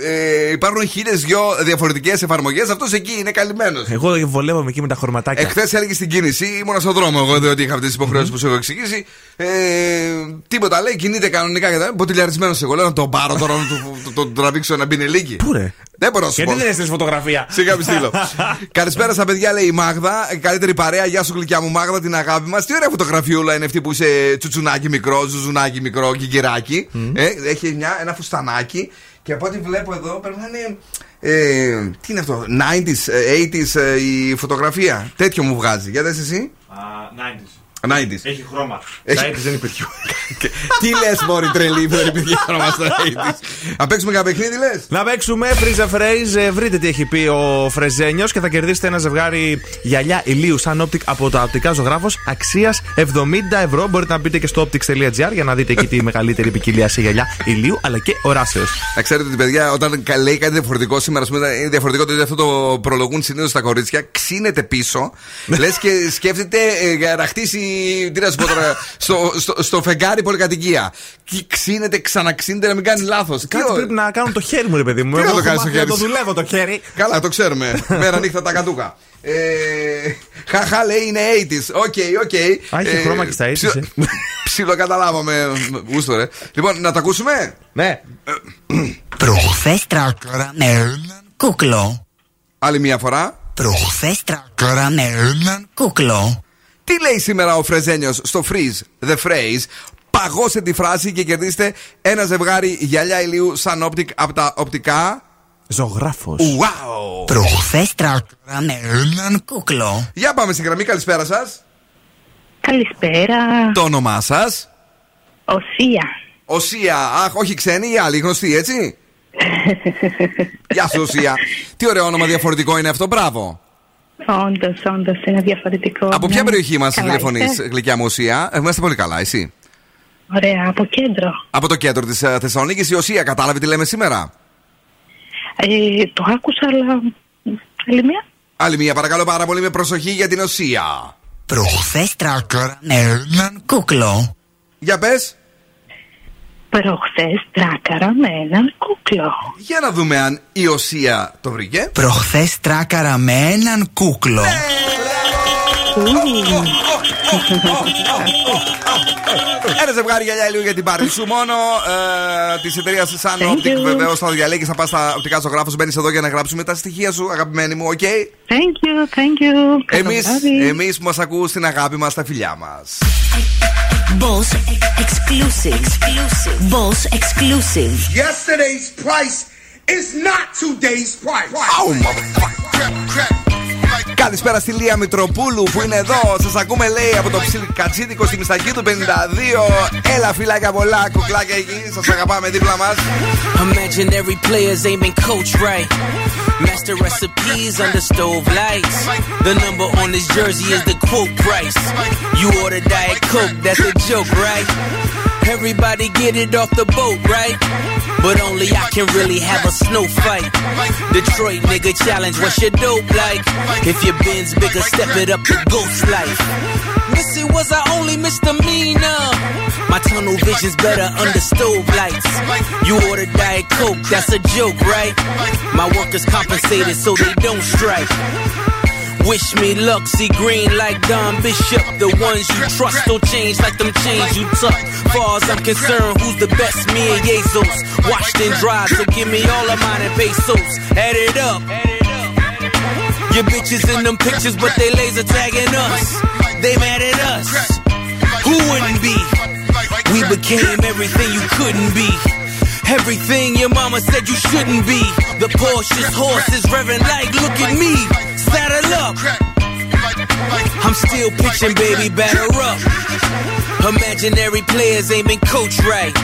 Υπάρχουν 1.002 διαφορετικές εφαρμογές, αυτός εκεί είναι καλυμμένος. Εγώ βολεύομαι εκεί με τα χρωματάκια. Εχθές έλεγε στην κίνηση, ήμουνα στον δρόμο. Εγώ διότι είχα αυτές τις υποχρεώσεις που σου έχω εξηγήσει. Τίποτα, λέει, κινείται κανονικά και τα λέω. Ποτηλιαρισμένος εγώ, λέω να τον πάρω τώρα, να τον τραβήξω ένα πινελίκι. Πού ρε. Δεν μπορώ να σου πω. Γιατί δεν έστειλες φωτογραφία. Σιγά μη στείλω. Καλησπέρα στα παιδιά, λέει η Μάγδα. Καλύτερη παρέα, γεια σου γλυκιά μου Μάγδα, την αγάπη μας. Τι ωραία φωτογραφιούλα είναι αυτή που είσαι τσουτσουνάκι μικρό, ζουζουνάκι μικρό, κυκυράκι. Έχει ένα φουστανάκι. Και από ό,τι βλέπω εδώ πρέπει να είναι. Τι είναι αυτό, 90s, 80s η φωτογραφία. Τέτοιο μου βγάζει. Για δες εσύ. 90s. 90's. Έχει χρώμα. Έχει... 90's δεν υπήρχε. Τι λες, μωρή τρελή, δεν υπήρχε χρώμα στα 90's. Να παίξουμε κάποιο παιχνίδι, λες. Να παίξουμε Freeze a Phrase. Βρείτε τι έχει πει ο Φρεζένιος και θα κερδίσετε ένα ζευγάρι γυαλιά ηλίου σαν Optic από τα οπτικά Ζωγράφος αξίας 70€. Μπορείτε να μπείτε και στο optics.gr για να δείτε εκεί τη μεγαλύτερη ποικιλία σε γυαλιά ηλίου αλλά και οράσεως. Να ξέρετε ότι, παιδιά, όταν λέει κάτι διαφορετικό σήμερα, είναι διαφορετικό ότι αυτό το προλογούν συνήθως στα κορίτσια, ξύνεται πίσω. Λες και σκέφτεται να χτίσει. Τι να σου πω τώρα, στο φεγγάρι πολυκατοικία. Ξύνεται, ξαναξύνεται, να μην κάνει λάθος. Κάτι πρέπει να κάνω το χέρι μου, ρε παιδί μου. Εγώ το δουλεύω το χέρι. Καλά, το ξέρουμε. Μέρα νύχτα τα κατούκα. Χαχά, λέει είναι 80's. Οκ. Έχει χρώμα και στα 80's. Ψιλοκαταλάβαμε. Ούστο, ρε. Λοιπόν, να τα ακούσουμε. Ναι. Προφέστρα κορανέλαν κούκλο. Άλλη μια φορά. Προφέστρα κορανέλαν κούκλο. Τι λέει σήμερα ο Φρεζένιος στο Freeze the Phrase? Παγώστε τη φράση και κερδίστε ένα ζευγάρι γυαλιά ηλίου σαν Optic από τα οπτικά Ζωγράφος. Wow! Προφέστρα κορανέλαν κούκλο. Για πάμε στην γραμμή, καλησπέρα σας. Καλησπέρα. Το όνομά σας? Osía. Osía, αχ, όχι ξένη, η άλλη γνωστή, έτσι. Γεια σου, Osía. Τι ωραίο όνομα, διαφορετικό είναι αυτό, μπράβο. Όντως, είναι διαφορετικό. Από ποια περιοχή μας τηλεφωνείς, γλυκιά μου Osía? Είμαστε πολύ καλά, εσύ? Ωραία, από κέντρο. Από το κέντρο της Θεσσαλονίκης, η Osía κατάλαβε τι λέμε σήμερα? Το άκουσα, αλλά άλλη μία. Άλλη μία, παρακαλώ πάρα πολύ με προσοχή για την Osía. Προχθές τρακαρανέλαν κούκλο. Για πες. Προχθές τράκαρα με έναν κούκλο. Για να δούμε αν η Osía το βρήκε. Προχθές τράκαρα με έναν κούκλο. Ένα ζευγάρι γυαλιά ηλίου για την πάρτι σου μόνο. Της εταιρείας Sun Optic. Βεβαίως θα διαλέγεις, θα πας στα οπτικά Ζωγράφος. Μπαίνεις εδώ για να γράψουμε τα στοιχεία σου, αγαπημένη μου, οκ? Thank you. Εμείς που μας ακούς, την αγάπη μας, τα φιλιά μας. Boss exclusive. Boss exclusive. Yesterday's price is not today's price. Oh, motherfucker. Καλησπέρα στη Λία Μητροπούλου που είναι εδώ. Σας ακούμε, λέει, από το Ψιλικατσίδικο στη Μιστακή του 52. Έλα, φιλάκια πολλά, κουκλάκια εκεί. Σας αγαπάμε δίπλα μας. Imaginary players aiming coach right. Master recipes under stove lights. The number on his jersey is the quote price. You order Diet Coke, that's a joke, right? Everybody get it off the boat, right? But only I can really have a snow fight. Detroit nigga challenge, what's your dope like? If your bin's bigger, step it up to ghost life. Missy was our only misdemeanor. My tunnel vision's better under stove lights. You order Diet Coke, that's a joke, right? My workers compensated so they don't strike. Wish me luck, see green like Don Bishop. The ones you trust don't change like them chains you tuck. Far as I'm concerned, who's the best? Me and Yesos. Washed and dried, so give me all of mine and pesos. Add it up. Your bitches in them pictures, but they laser tagging us. They mad at us. Who wouldn't be? We became everything you couldn't be. Everything your mama said you shouldn't be. The Porsche's horse is revving like, look at me. Saddle up. I'm still pitching, baby, batter up. Imaginary players aiming coach right.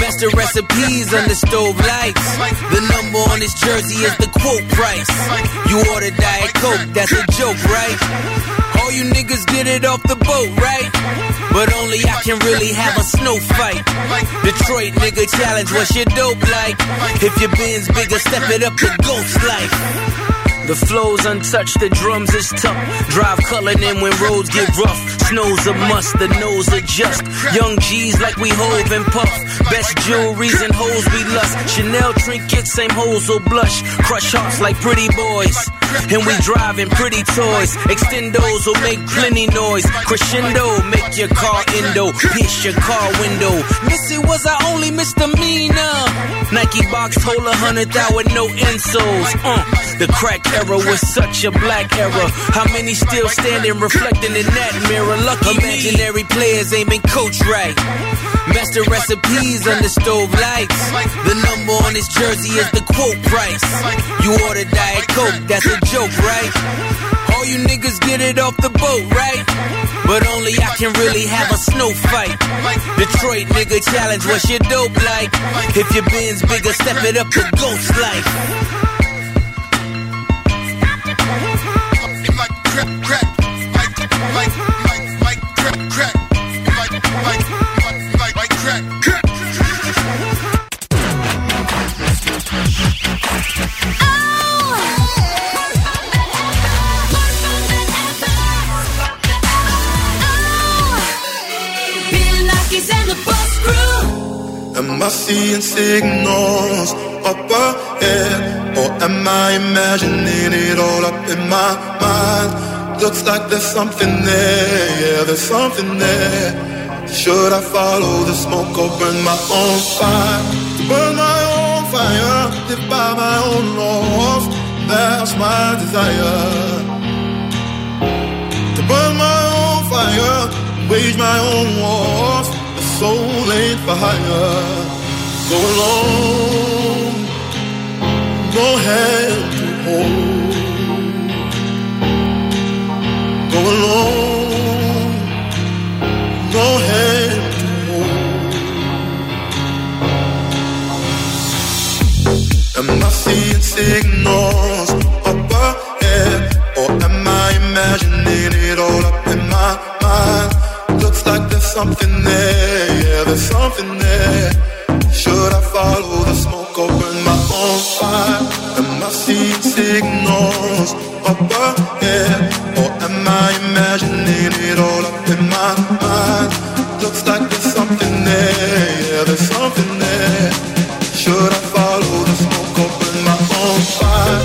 Master recipes under stove lights. The number on his jersey is the quote price. You order Diet Coke, that's a joke, right? All you niggas get it off the boat, right? But only I can really have a snow fight. Detroit nigga challenge, what's your dope like? If your bin's bigger, step it up to ghost life. The flow's untouched, the drums is tough. Drive culling in when roads get rough. Snow's a must, the nose adjust. Young G's like we hove and puff. Best jewelries and hoes we lust. Chanel trinkets, same hoes will blush. Crush hearts like pretty boys. And we driving pretty toys. Extendos will make plenty noise. Crescendo, make your car endo. Pierce your car window. Missy was our only misdemeanor. Nike box, hold 100,000 with no insoles. The crack era was such a black era. How many still standing reflecting in that mirror? Lucky imaginary players aiming coach right. Master recipes under stove lights. The number on his jersey is the quote price. You order Diet Coke, that's a joke, right? All you niggas get it off the boat, right? But only I can really have a snow fight. Detroit nigga challenge, what's your dope like? If your bin's bigger, step it up to ghost life. Am I seeing signals up ahead, or am I imagining it all up in my mind? Looks like there's something there, yeah, there's something there. Should I follow the smoke or burn my own fire? Burn my own fire, live by my own laws, that's my desire. To burn my own fire, wage my own wars. Soul ain't for hire. Go alone, no hand to hold. Go alone, no hand to hold. Am I seeing signals up ahead, or am I imagining it all up in my mind? Looks like there's something there, yeah, there's something there. Should I follow the smoke or burn my own fire? Am I seeing signals up ahead, or am I imagining it all up in my mind? Looks like there's something there, yeah, there's something there. Should I follow the smoke or burn my own fire?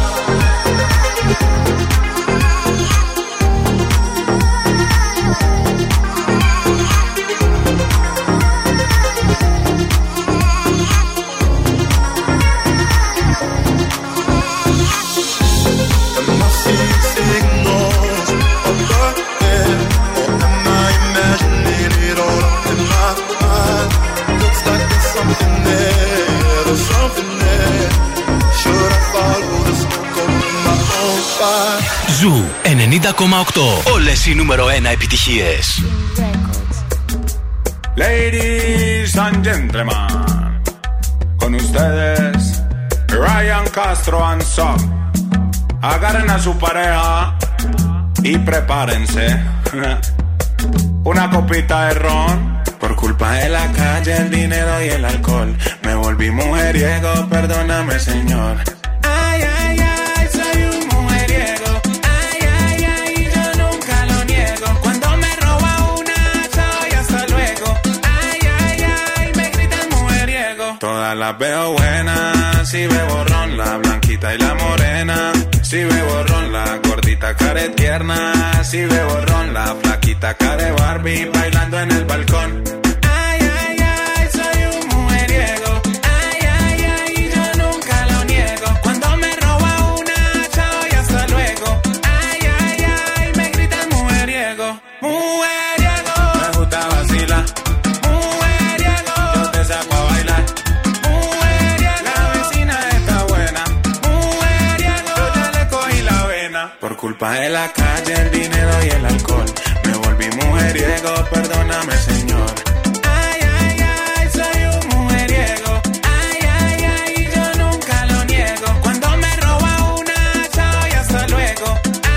Ζου 90,8. Όλες οι νούμερο 1 επιτυχίες. Ladies and gentlemen, con ustedes Ryan Castro and Son. Agarren a su pareja y prepárense una copita de ron. Por culpa de la calle, el dinero y el alcohol, me volví mujeriego, perdóname señor. Las veo buenas, si bebo ron, la blanquita y la morena, si bebo ron, la gordita care tierna, si bebo ron, la flaquita care Barbie bailando en el balcón. Ay, ay, ay, soy un mujeriego, ay, ay, ay, yo nunca lo niego, cuando me roba una, chao y hasta luego, ay, ay, ay, me gritan mujeriego, mujeriego, me gusta vacilar, mujeriego, yo te saco a bailar. Culpa de la calle, el dinero y el alcohol. Me volví mujeriego, perdóname, señor. Ay, ay, ay, soy un mujeriego. Ay, ay, ay, yo nunca lo niego. Cuando me roba una, chao y hasta luego.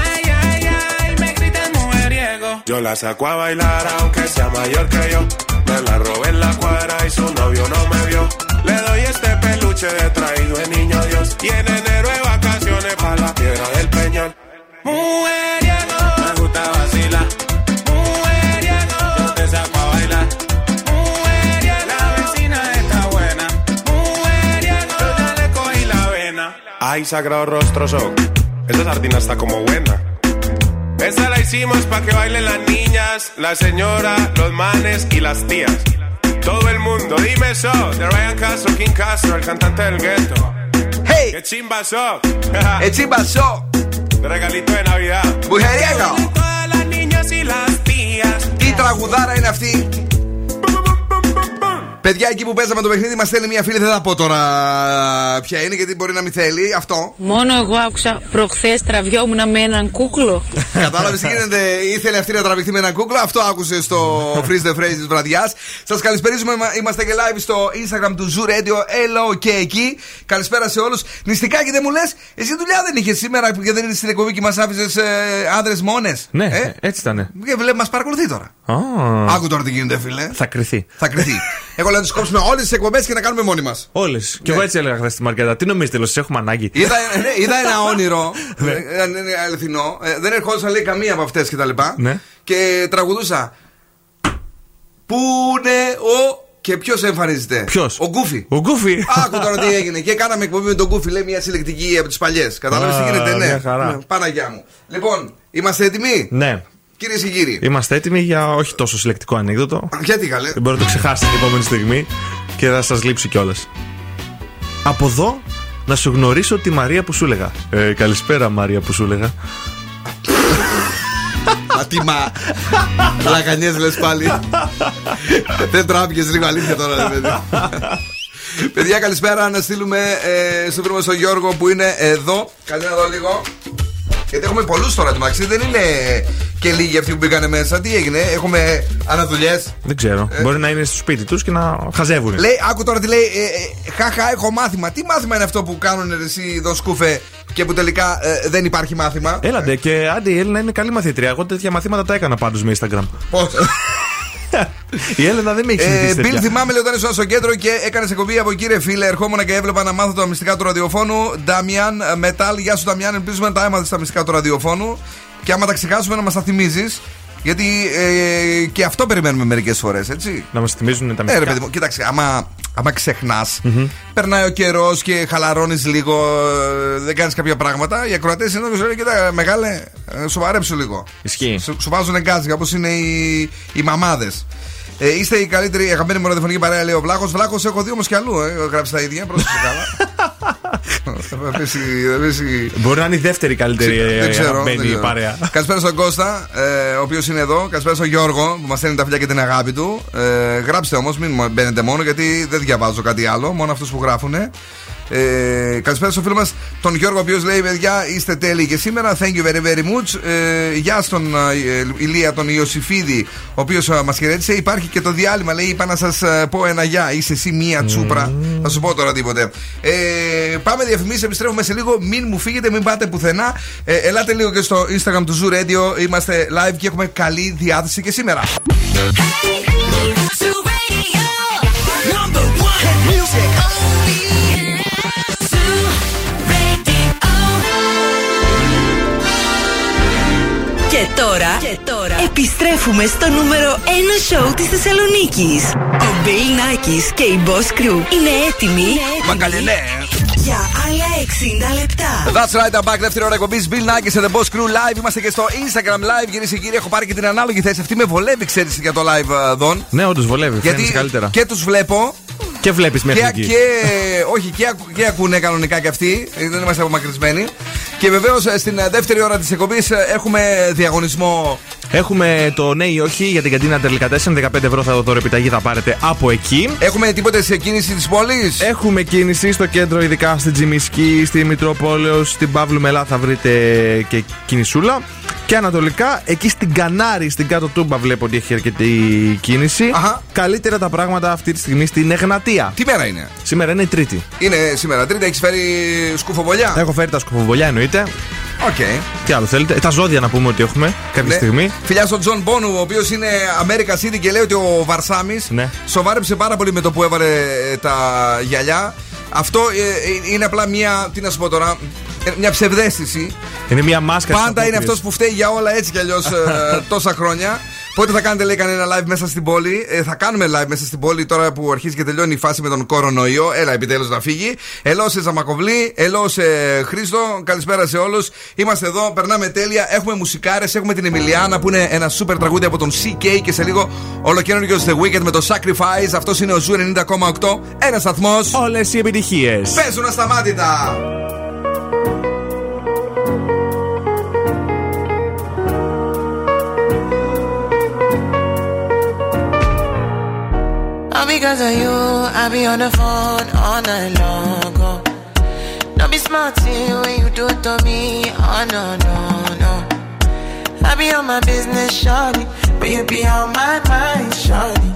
Ay, ay, ay, me gritan mujeriego. Yo la saco a bailar aunque sea mayor que yo. Me la robé en la cuadra y su novio no me vio. Le doy este peluche de traído de niño Dios. Y en enero de vacaciones pa' la piedra del Peñón. Mujeriego, me gusta vacilar. Mujeriego, yo te saco a bailar. Mujeriego, la vecina está buena. Mujeriego, yo ya le cogí la vena. Ay, sagrado rostro son. Esta sardina está como buena. Esta la hicimos pa' que bailen las niñas, la señora, los manes y las tías. Todo el mundo, dime eso. De Ryan Castro, King Castro, el cantante del gueto. Hey, qué chimba so. Qué chimba so. Regalito de Navidad. Μουχεριέγο. Τι τραγουδάρα είναι αυτή. Παιδιά, εκεί που παίζαμε το παιχνίδι μας στέλνει μια φίλη. Δεν θα πω τώρα ποια είναι, γιατί μπορεί να μην θέλει αυτό. Μόνο εγώ άκουσα προχθές τραβιόμουν με έναν κούκλο. Κατάλαβες τι γίνεται. Ήθελε αυτή να τραβηχθεί με έναν κούκλο. Αυτό άκουσε στο Freeze the Phrase της βραδιάς. Σας καλησπέριζουμε. Είμαστε και live στο Instagram του Zoo Radio. Hello και εκεί. Καλησπέρα σε όλους. Νηστικάκι δεν μου λες. Εσύ δουλειά δεν είχες σήμερα και δεν είναι στην εκπομπή και μας άφησες άνδρες μόνες. Ναι, έτσι ήταν. Μας παρακολουθεί τώρα. Άκου τώρα τι γίνεται, φίλε. Θα κρυθεί. Εγώ λέω να του κόψουμε όλες τις εκπομπές και να κάνουμε μόνοι μας. Όλες. Και εγώ έτσι έλεγα χθες στη Μαρκέτα. Τι νομίζετε, λέω, σας έχουμε ανάγκη. Είδα ένα όνειρο. Είναι αληθινό. Δεν ερχόντουσα, λέει, καμία από αυτές κτλ. Και τραγουδούσα. Πού είναι ο. Και ποιος εμφανίζεται. Ποιος? Ο Γκούφι. Ο Γκούφι. Άκου τώρα τι έγινε. Και κάναμε εκπομπή με τον Γκούφι, λέει, μια συλλεκτική από τις παλιές. Κατάλαβες τι γίνεται, ναι. Παναγιά μου. Λοιπόν, είμαστε έτοιμοι. Ναι. Κυρίες και κύριοι, είμαστε έτοιμοι για όχι τόσο συλλεκτικό ανέκδοτο. Γιατί καλέ. Δεν μπορώ να το ξεχάσετε την επόμενη στιγμή και θα σας λείψει κιόλας. Από εδώ να σου γνωρίσω τη Μαρία που σου έλεγα. Καλησπέρα, Μαρία που σου έλεγα. Μα τι μα. Λαγανιές λες πάλι. Δεν τράπηκες λίγο, αλήθεια τώρα, βέβαια. Παιδιά, καλησπέρα. Να στείλουμε στον Γιώργο που είναι εδώ. Κάτσε να δω λίγο. Γιατί έχουμε πολλούς τώρα, εντάξει, δεν είναι και λίγοι αυτοί που μπήκανε μέσα. Τι έγινε, έχουμε αναδουλειές. Δεν ξέρω. Μπορεί να είναι στο σπίτι τους και να χαζεύουν. Λέει, άκου τώρα τι λέει. Χαχα, έχω μάθημα. Τι μάθημα είναι αυτό που κάνουν εσύ, Δον Σκούφε, και που τελικά δεν υπάρχει μάθημα. Έλατε, και άντε η Έλληνα είναι καλή μαθήτρια. Εγώ τέτοια μαθήματα τα έκανα πάντως με Instagram. Πώς. Η Έλληνα δεν με έχει συνηθίσει. Μπιλ, θυμάμαι, λέει, όταν ήσουν στο κέντρο και έκανε εκπομπή από κύριε φίλε. Ερχόμουν και έβλεπα να μάθω τα μυστικά του ραδιοφώνου. Νταμιάν, μετάλ, γεια σου Νταμιάν, ελπίζουμε να τα έμαθες τα μυστικά του ραδιοφώνου. Και άμα τα ξεχάσουμε να μας τα θυμίζεις. Γιατί και αυτό περιμένουμε μερικές φορές, έτσι. Να μας θυμίζουν τα μυστικά. Παιδί μου, κοίταξε, άμα ξεχνάς, περνάει ο καιρός και χαλαρώνεις λίγο, δεν κάνεις κάποια πράγματα. Οι ακροατές συνήθως λένε: κοίτα, μεγάλε, σοβαρέψου λίγο. Ισχύει. Σου βάζουν γκάζια, όπως είναι οι μαμάδες. Είστε η καλύτερη αγαπημένη μου ραδιοφωνική παρέα, λέει ο Βλάχος. Βλάχος, έχω δει όμως κι αλλού. Γράψει τα ίδια, πρόσεξε καλά. Μπορεί να είναι η δεύτερη καλύτερη αγαπημένη παρέα. Καλησπέρα στον Κώστα, ο οποίος είναι εδώ. Καλησπέρα στον Γιώργο που μας στέλνει τα φιλιά και την αγάπη του. Γράψτε όμως, μην μπαίνετε μόνο, γιατί δεν διαβάζω κάτι άλλο. Μόνο αυτούς που γράφουν. Καλησπέρα στο φίλο μας τον Γιώργο, ο οποίος λέει: παιδιά, είστε τέλειοι και σήμερα. Thank you very very much. Γεια στον Ηλία τον Ιωσήφιδη, ο οποίος μας χαιρέτησε. Υπάρχει και το διάλειμμα, λέει. Είπα να σας πω ένα γεια. Είσαι εσύ μία τσούπρα. Θα σου πω τώρα τίποτε. Πάμε διαφημίσεις, επιστρέφουμε σε λίγο. Μην μου φύγετε, μην πάτε πουθενά. Ελάτε λίγο και στο Instagram του Zoo Radio. Είμαστε live και έχουμε καλή διάθεση και σήμερα. Και τώρα επιστρέφουμε στο νούμερο 1 show της Θεσσαλονίκης. Ο Μπιλ Νάκης και η Boss Crew είναι έτοιμοι για άλλα 60 λεπτά. That's right, I'm back. Δεύτερη ώρα εκπομπής Μπιλ Νάκης και The Boss Crew live. Είμαστε και στο Instagram live. Κυρίες και κύριοι, έχω πάρει και την ανάλογη θέση. Αυτή με βολεύει, ξέρεις, για το live, Δον. Ναι, όντως βολεύει. Γιατί καλύτερα. Και τους βλέπω. Και βλέπεις μέχρι εκεί. Και ακούνε κανονικά και αυτοί. Δεν είμαστε απομακρυσμένοι. Και βεβαίως στην δεύτερη ώρα της εκπομπής έχουμε διαγωνισμό. Έχουμε το ναι ή όχι για την καντίνα Τερλικά 4. 15 ευρώ θα δώρο επιταγή θα πάρετε από εκεί. Έχουμε τίποτε σε κίνηση της πόλης. Έχουμε κίνηση στο κέντρο, ειδικά στην Τζιμισκή, στη Μητροπόλεως, στην Παύλου Μελά θα βρείτε και κινησούλα. Και ανατολικά, εκεί στην Κανάρη, στην κάτω Τούμπα, βλέπω ότι έχει αρκετή κίνηση. Αχα. Καλύτερα τα πράγματα αυτή τη στιγμή στην Εγνατία. Τι μέρα είναι? Σήμερα είναι η Τρίτη. Είναι σήμερα Τρίτη, έχεις φέρει σκουφοβολιά. Έχω φέρει τα σκουφοβολιά, εννοείται. Okay. Τι άλλο θέλετε? Τα ζώδια να πούμε ότι έχουμε κάποια στιγμή. Φιλιά στον Τζον Μπόνου, ο οποίος είναι Αμέρικα City και λέει ότι ο Βαρσάμις σοβάρεψε πάρα πολύ με το που έβαλε τα γυαλιά. Αυτό είναι απλά μια. Τι να σου πω τώρα. Μια ψευδέστηση. Είναι μια μάσκα. Πάντα είναι αυτός που φταίει για όλα έτσι κι αλλιώς τόσα χρόνια. Πότε θα κάνετε, λέει, κανένα live μέσα στην πόλη? Θα κάνουμε live μέσα στην πόλη τώρα που αρχίζει και τελειώνει η φάση με τον κορονοϊό. Έλα, επιτέλους να φύγει. Ελώ σε Ζαμακοβλή, ελώ σε Χρήστο. Καλησπέρα σε όλους. Είμαστε εδώ, περνάμε τέλεια. Έχουμε μουσικάρες, έχουμε την Εμιλιάνα που είναι ένα super τραγούδι από τον CK και σε λίγο ολοκαίνουργιο The Weekend με το Sacrifice. Αυτός είναι ο Ζου 90,8. Ένας σταθμός. Όλες οι επιτυχίες παίζουν ασταμάτητα. All because of you, I be on the phone all night long, oh. Don't be smarty when you do it to me, oh no, no, no. I be on my business, shawty, but you be on my mind, shawty.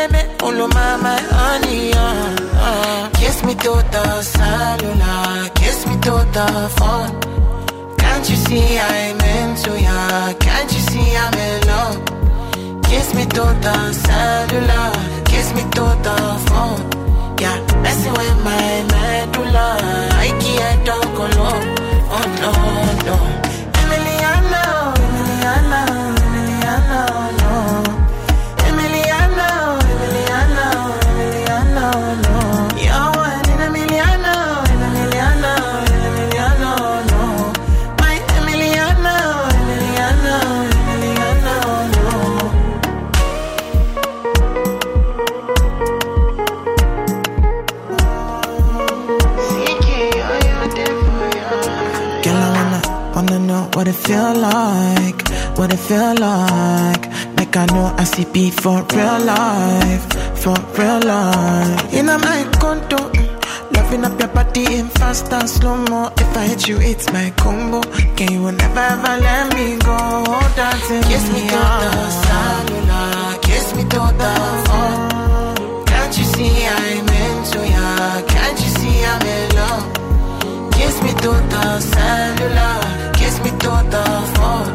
Let me, all of my honey, oh, oh. Kiss me through the cellular, kiss me through the phone. Can't you see I'm into ya, can't you see I'm in love? Kiss me through the cellular, kiss me through the phone. Yeah, messing with my medulla, I can't talk alone. Oh no, no. Emiliano, Emiliano, Emiliano, no. Emiliano, Emiliano, Emiliano, no. You're one in a Emiliano, Emiliano, Emiliano, no. My Emiliano, Emiliano. What it feel like, what it feel like I know I see B for real life in a my condo, loving up your body in fast and slow-mo. If I hit you, it's my combo. Can you never ever let me go, dancing? Kiss me through the cellular, kiss me through the phone. Can't you see I'm into ya, can't you see I'm in love? Kiss me through the cellular, kiss me through the phone.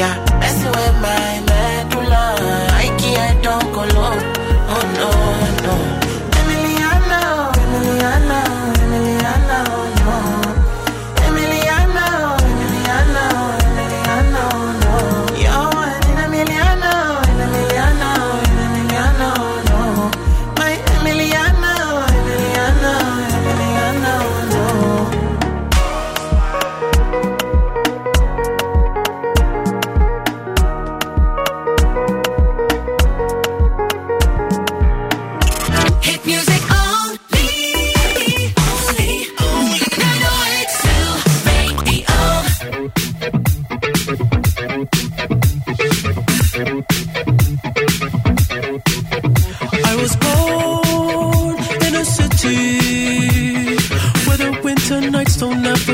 Yeah, messing with my medulla, I can't don't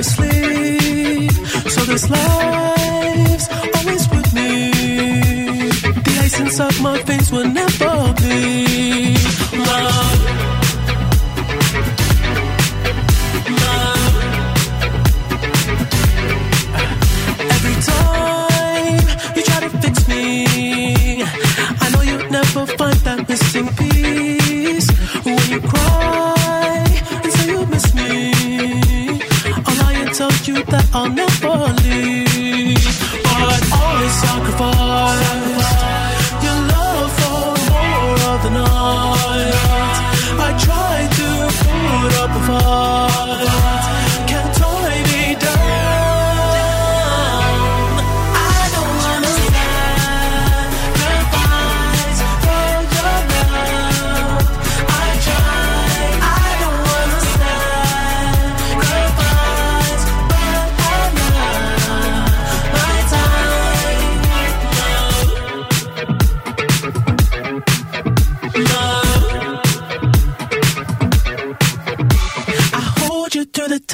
sleep. So this life's always with me. The ice inside my face will never bleed. Love. Find that missing piece when you cry and say you miss me. I'll lie and tell you that I'll never leave, but always sacrifice your love for more of the night. I try to put up a fight, can't tie me down.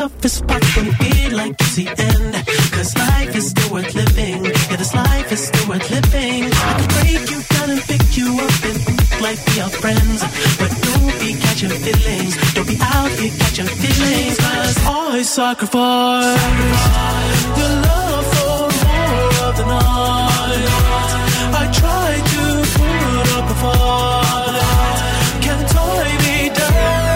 Toughest part gonna be like it's the end. Cause life is still worth living. Yeah, this life is still worth living. I could break you down and pick you up and like we are friends. But don't be catching feelings. Don't be out here catching feelings. Cause always sacrifice your love for more of the night. I try to put up a fight, can't tie me down.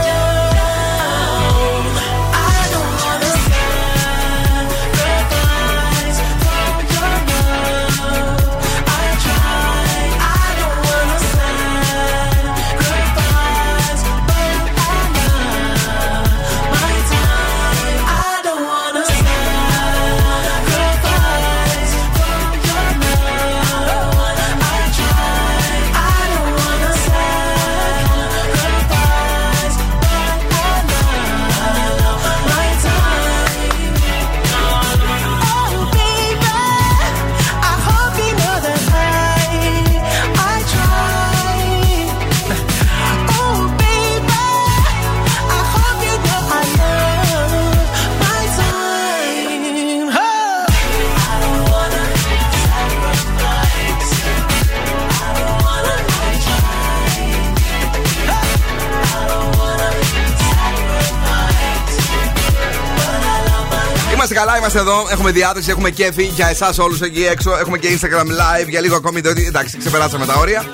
Καλά, είμαστε εδώ, έχουμε διάθεση, έχουμε κέφι για εσάς όλους εκεί έξω. Έχουμε και Instagram live για λίγο ακόμη, διότι εντάξει, ξεπεράσαμε τα όρια.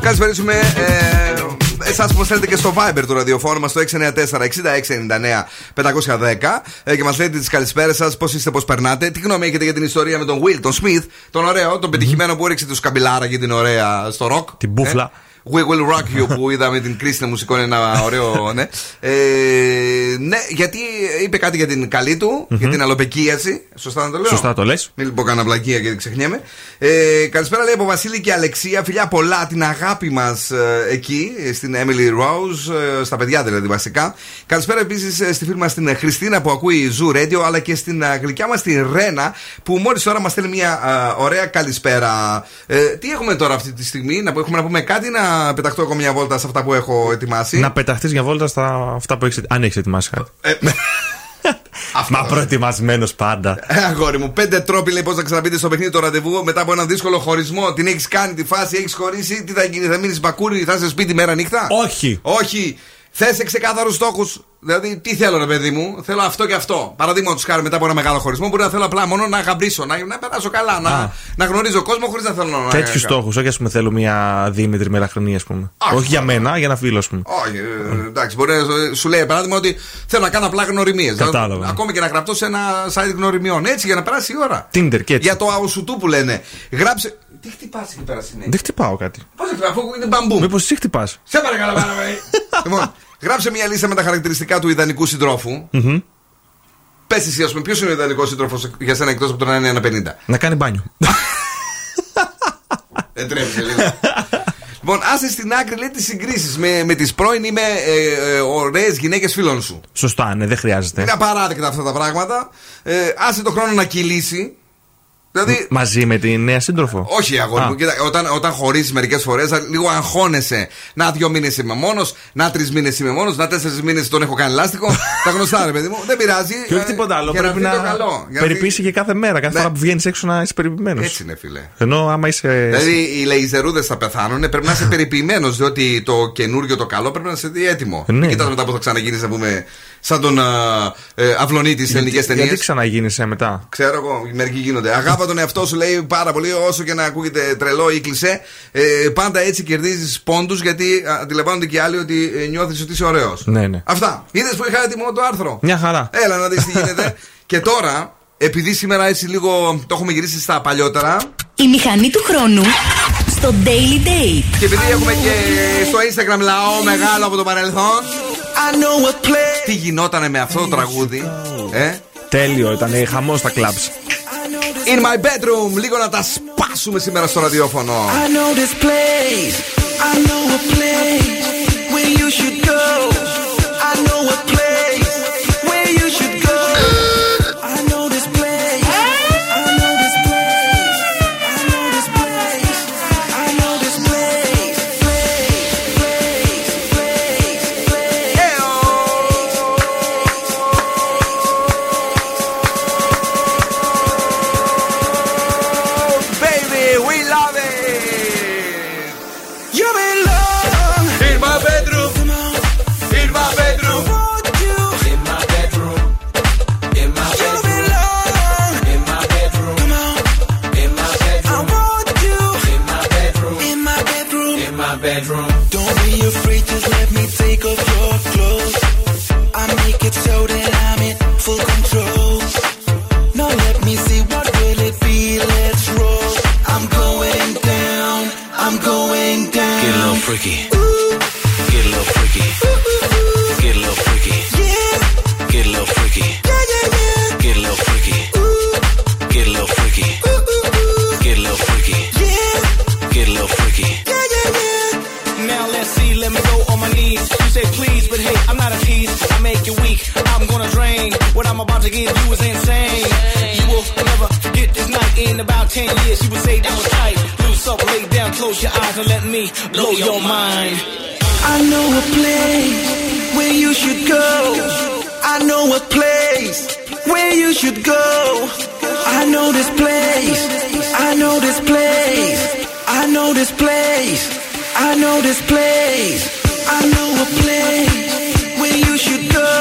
Καλησπέρισουμε εσάς που μας θέλετε και στο Viber του ραδιοφώνου μας, το 694-6699-510, και μας λέτε τις καλησπέρες σας, πώς είστε, πώς περνάτε, τι γνώμη έχετε για την ιστορία με τον Will, τον Smith, τον ωραίο, τον πετυχημένο που έριξε του σκαμπιλάρα και την ωραία στο ροκ. Την μπούφλα. We will rock you που είδαμε την Κρίστινα μου σηκώνει ένα ωραίο ναι. Ναι, γιατί είπε κάτι για την καλή του, για την αλλοπεκίαση. Σωστά να το λέω. Σωστά το λες. Μην λοιπόν κάνω πλακία γιατί ξεχνιέμαι. Καλησπέρα λέει από Βασίλη και Αλεξία. Φιλιά πολλά, την αγάπη μας εκεί, στην Emily Rose, στα παιδιά δηλαδή βασικά. Καλησπέρα επίσης στη φίλη μας την Χριστίνα που ακούει Zoo Radio, αλλά και στην γλυκιά μας την Ρένα που μόλις τώρα μας στέλνει μια ωραία καλησπέρα. Τι έχουμε τώρα αυτή τη στιγμή, έχουμε να πούμε κάτι, να πεταχτώ εγώ μια βόλτα σε αυτά που έχω ετοιμάσει. Να πεταχτείς μια βόλτα στα αυτά που έχεις, αν έχεις ετοιμάσει κάτι. Μα προετοιμασμένος πάντα. Αγόρι μου, 5 τρόποι λέει πώς να ξαναμπείτε στο παιχνίδι το ραντεβού μετά από έναν δύσκολο χωρισμό. Την έχεις κάνει τη φάση, έχεις χωρίσει. Τι θα γίνει, θα μείνεις μπακούρι, θα είσαι σπίτι μέρα νύχτα. Όχι. Όχι. Θες ξεκάθαρους στόχους. Δηλαδή, τι θέλω, ρε παιδί μου, θέλω αυτό και αυτό. Παραδείγματος χάρη, μετά από ένα μεγάλο χωρισμό, μπορεί να θέλω απλά μόνο να γαμπρίσω, να περάσω καλά, να γνωρίζω κόσμο χωρίς να θέλω να. Τέτοιους στόχους, όχι α πούμε θέλω μια διήμετρη μελαχρινή, α πούμε. Όχι, για μένα, για ένα φίλο, α πούμε. Όχι, εντάξει, μπορεί να σου λέει παράδειγμα ότι θέλω να κάνω απλά γνωριμίες. Κατάλαβα. Ακόμη και να γραπτώ σε ένα site γνωριμιών, έτσι για να περάσει η ώρα. Tinder και έτσι. Για το αουσουτού που λένε. Γράψε. Τι χτυπάς εκεί πέρα συνέχεια. Δεν χτυπάω κάτι. Πώς χτυπάω, αφού είναι μπαμπού. Μήπως εσύ χτυπάς. Σε παρακαλώ, παρακαλώ. Γράψε μια λίστα με τα χαρακτηριστικά του ιδανικού συντρόφου. Πες εσύ, ας πούμε, ποιος είναι ο ιδανικός σύντροφος για σένα εκτός από το να είναι 1,50. Να κάνει μπάνιο. Δεν τρέπεσαι λίγο. Λοιπόν, άσε στην άκρη λέει τις συγκρίσεις με τις πρώην ή με ωραίες γυναίκες φίλων σου. Σωστά, ναι, δεν χρειάζεται. Είναι απαράδεκτα αυτά τα πράγματα. Άσε το χρόνο να κυλήσει. Δηλαδή... Μαζί με τη νέα σύντροφο. Όχι, αγόρι μου. Κοίτα, όταν χωρίζεις μερικές φορές, λίγο αγχώνεσαι. Να 2 μήνες είμαι μόνος, να 3 μήνες είμαι μόνος, να 4 μήνες τον έχω κάνει λάστιχο. Τα γνωστά, ρε παιδί μου. Δεν πειράζει. Και όχι τίποτα άλλο. Πρέπει να περιποιήσει και κάθε μέρα. Κάθε φορά που βγαίνεις έξω να είσαι περιποιημένος. Έτσι είναι, φίλε. Ενώ άμα είσαι. Δηλαδή οι λεϊζερούδες θα πεθάνουν, πρέπει να είσαι περιποιημένος. Διότι το καινούριο το καλό πρέπει να είσαι έτοιμο. Κοίτα μετά που θα ξαναγίνεις, να πούμε, σαν τον Αυλονίτη σε ελληνικές ταινίες. Γιατί ξαναγίνεσαι μετά. Ξέρω εγώ, μερικοί γίνονται. Αγάπα τον εαυτό σου, λέει, πάρα πολύ, όσο και να ακούγεται τρελό ή κλισέ. Πάντα έτσι κερδίζεις πόντους, γιατί αντιλαμβάνονται και οι άλλοι ότι νιώθεις ότι είσαι ωραίος. Ναι, ναι. Αυτά. Είδες που είχα έτοιμο το άρθρο. Μια χαρά. Έλα να δεις τι γίνεται. Και τώρα, επειδή σήμερα έτσι λίγο το έχουμε γυρίσει στα παλιότερα. Η μηχανή του χρόνου. Στο Daily Date. Και επειδή έχουμε και στο Instagram λαό μεγάλο από το παρελθόν. Τι γινότανε με αυτό το τραγούδι. Τέλειο, ήταν χαμός τα κλαμπς. In my bedroom, λίγο να τα σπάσουμε σήμερα στο ραδιόφωνο. I know this place, I know a place where you should go. I know a place where you should go. I know this place, I know this place, I know this place, I know this place, place, place, place, place. Freaky. Get a little freaky. Get a little freaky. Yeah. Get a little freaky. Yeah, yeah, yeah. Get a little freaky. Ooh. Get a little freaky. Ooh, ooh, ooh. Get a little freaky. Yeah. Get a little freaky. Yeah, yeah, yeah. Now let's see, let me go on my knees. You say please, but hey, I'm not a tease. I make you weak. I'm gonna drain. What I'm about to give you is insane. You will never forget this night. In about 10 years, you would say that was tight. Up, lay down, close your eyes and let me blow your mind. I know a place where you should go. I know a place where you should go. I know this place. I know this place. I know this place. I know this place. I know a place where you should go.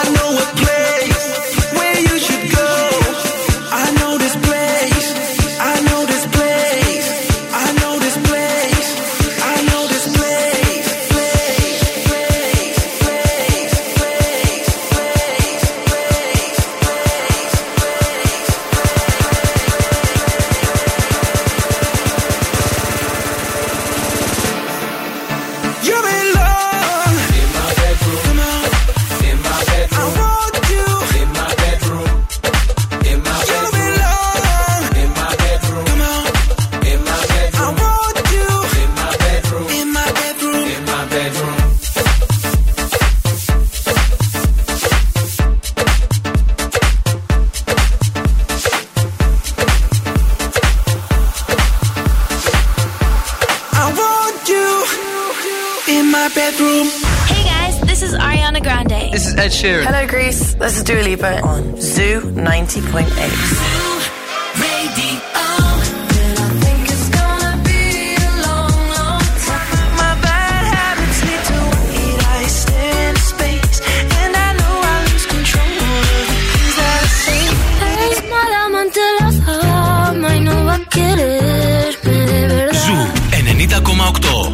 I know a place where you should go. I know this place. I know this place. Ed Sheeran. Hello, Greece. This is Dua Lipa on Zoo 90.8. Zoo 90.8.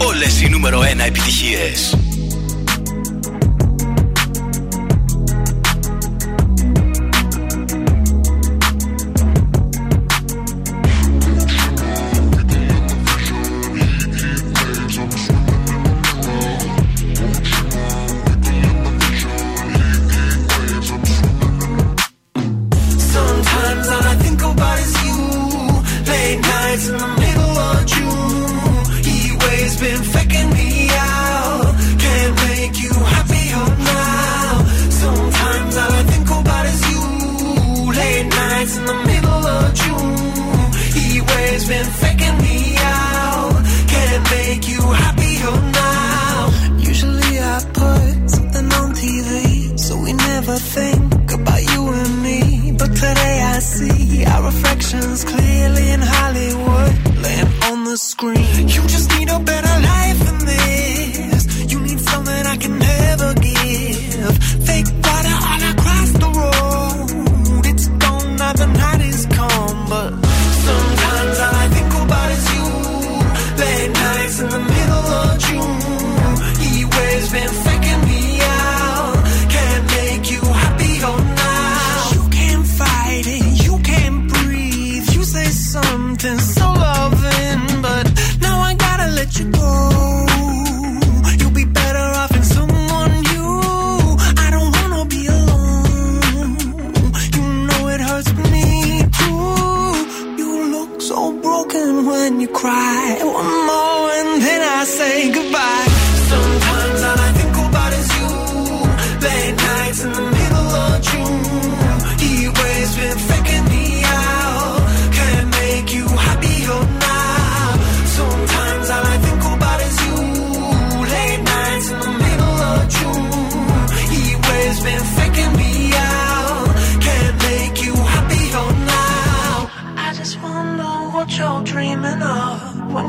Όλες οι νούμερο 1 επιτυχίες. In the middle of June, he always been faking me out. think about you and me, but today I see our reflections clearly in Hollywood, laying on the screen. You just need a better life than this. You need something I can never give. Fake water all across the road. It's gone now, the night is calm, but sometimes all I think about is you. Late nights in the middle of June, he waves been faking me out. Can't make you happy all now. You can't fight it, you can't breathe. You say something so loving, but now I gotta let you go. When you cry one more and then I say goodbye. Sometimes all I think about is you. Late nights in the middle of June, he always been faking me out. Can't make you happy or not. Sometimes all I think about is you. Late nights in the middle of June, he always been faking me out. Can't make you happy or not. I just wanna know what you're dreaming of when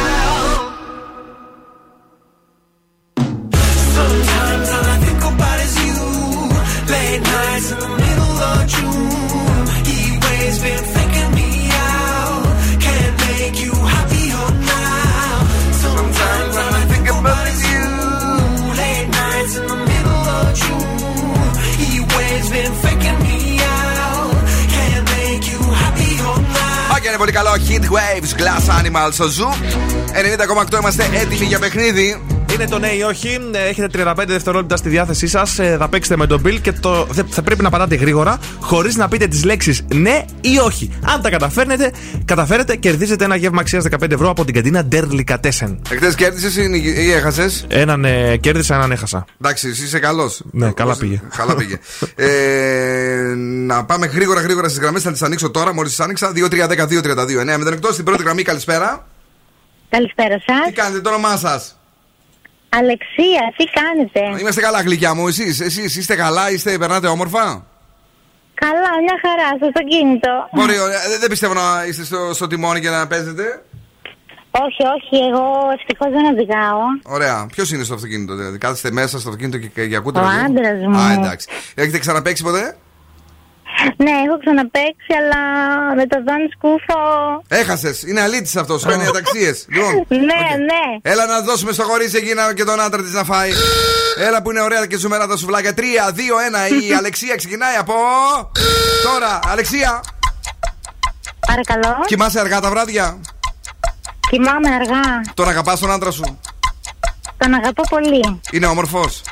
out. Sometimes all I think about is you. Late nights in the middle of June, he always been faking me out. Can't make you happy or now. Sometimes all I think about is you. Late nights in the middle of June, he always been faking me out. Can't make you happy or now. Όχι, είναι πολύ καλό. Heat Waves, Glass Animals στο Zoo. 90,8 είμαστε έτοιμοι για παιχνίδι. Είναι το ναι ή όχι. Έχετε 35 δευτερόλεπτα στη διάθεσή σας. Θα παίξετε με τον Μπιλ και θα πρέπει να απαντάτε γρήγορα, χωρίς να πείτε τις λέξεις ναι ή όχι. Αν τα καταφέρετε, κερδίζετε ένα γεύμα αξίας 15 ευρώ από την καντίνα Ντερλικατέσεν. Εχθές κέρδισες ή έχασες? Έναν κέρδισα, έναν έχασα. Εντάξει, εσύ είσαι καλός. Ναι, καλά πήγε. Καλά πήγε. Να πάμε γρήγορα στις γραμμές. Θα τις ανοίξω τώρα, μόλις τις άνοιξα. 2-3-10-2-32-9. Στην πρώτη γραμμή, καλησπέρα. Καλησπέρα σας. Τι κάνετε, το όνομά σας? Αλεξία, τι κάνετε? Είμαστε καλά, γλυκιά μου. Εσείς είστε καλά, περνάτε όμορφα? Καλά, μια χαρά, στο κίνητο. Ωραία, δεν πιστεύω να είστε στο τιμόνι και να παίζετε. Όχι, εγώ ευτυχώς δεν οδηγάω. Ωραία, ποιος είναι στο αυτοκίνητο, δηλαδή? Κάθεστε μέσα στο αυτοκίνητο και ακούτε? Ο άντρας μου. Α, εντάξει. Έχετε ξαναπαίξει ποτέ? Ναι, έχω ξαναπαίξει, αλλά με το Δόν Σκούκο. Έχασες, είναι αλήτης αυτός, παίρνει αταξίες. Ναι. Έλα να δώσουμε στο χωρίς εκείνα και τον άντρα της να φάει. Έλα που είναι ωραία και ζουμερά τα σουβλάκια. 3, 2, 1, η Αλεξία ξεκινάει από τώρα. Αλεξία, παρακαλώ. Κοιμάσαι αργά τα βράδια? Κοιμάμαι αργά. Τον αγαπάς τον άντρα σου? Τον αγαπώ πολύ. Είναι όμορφος?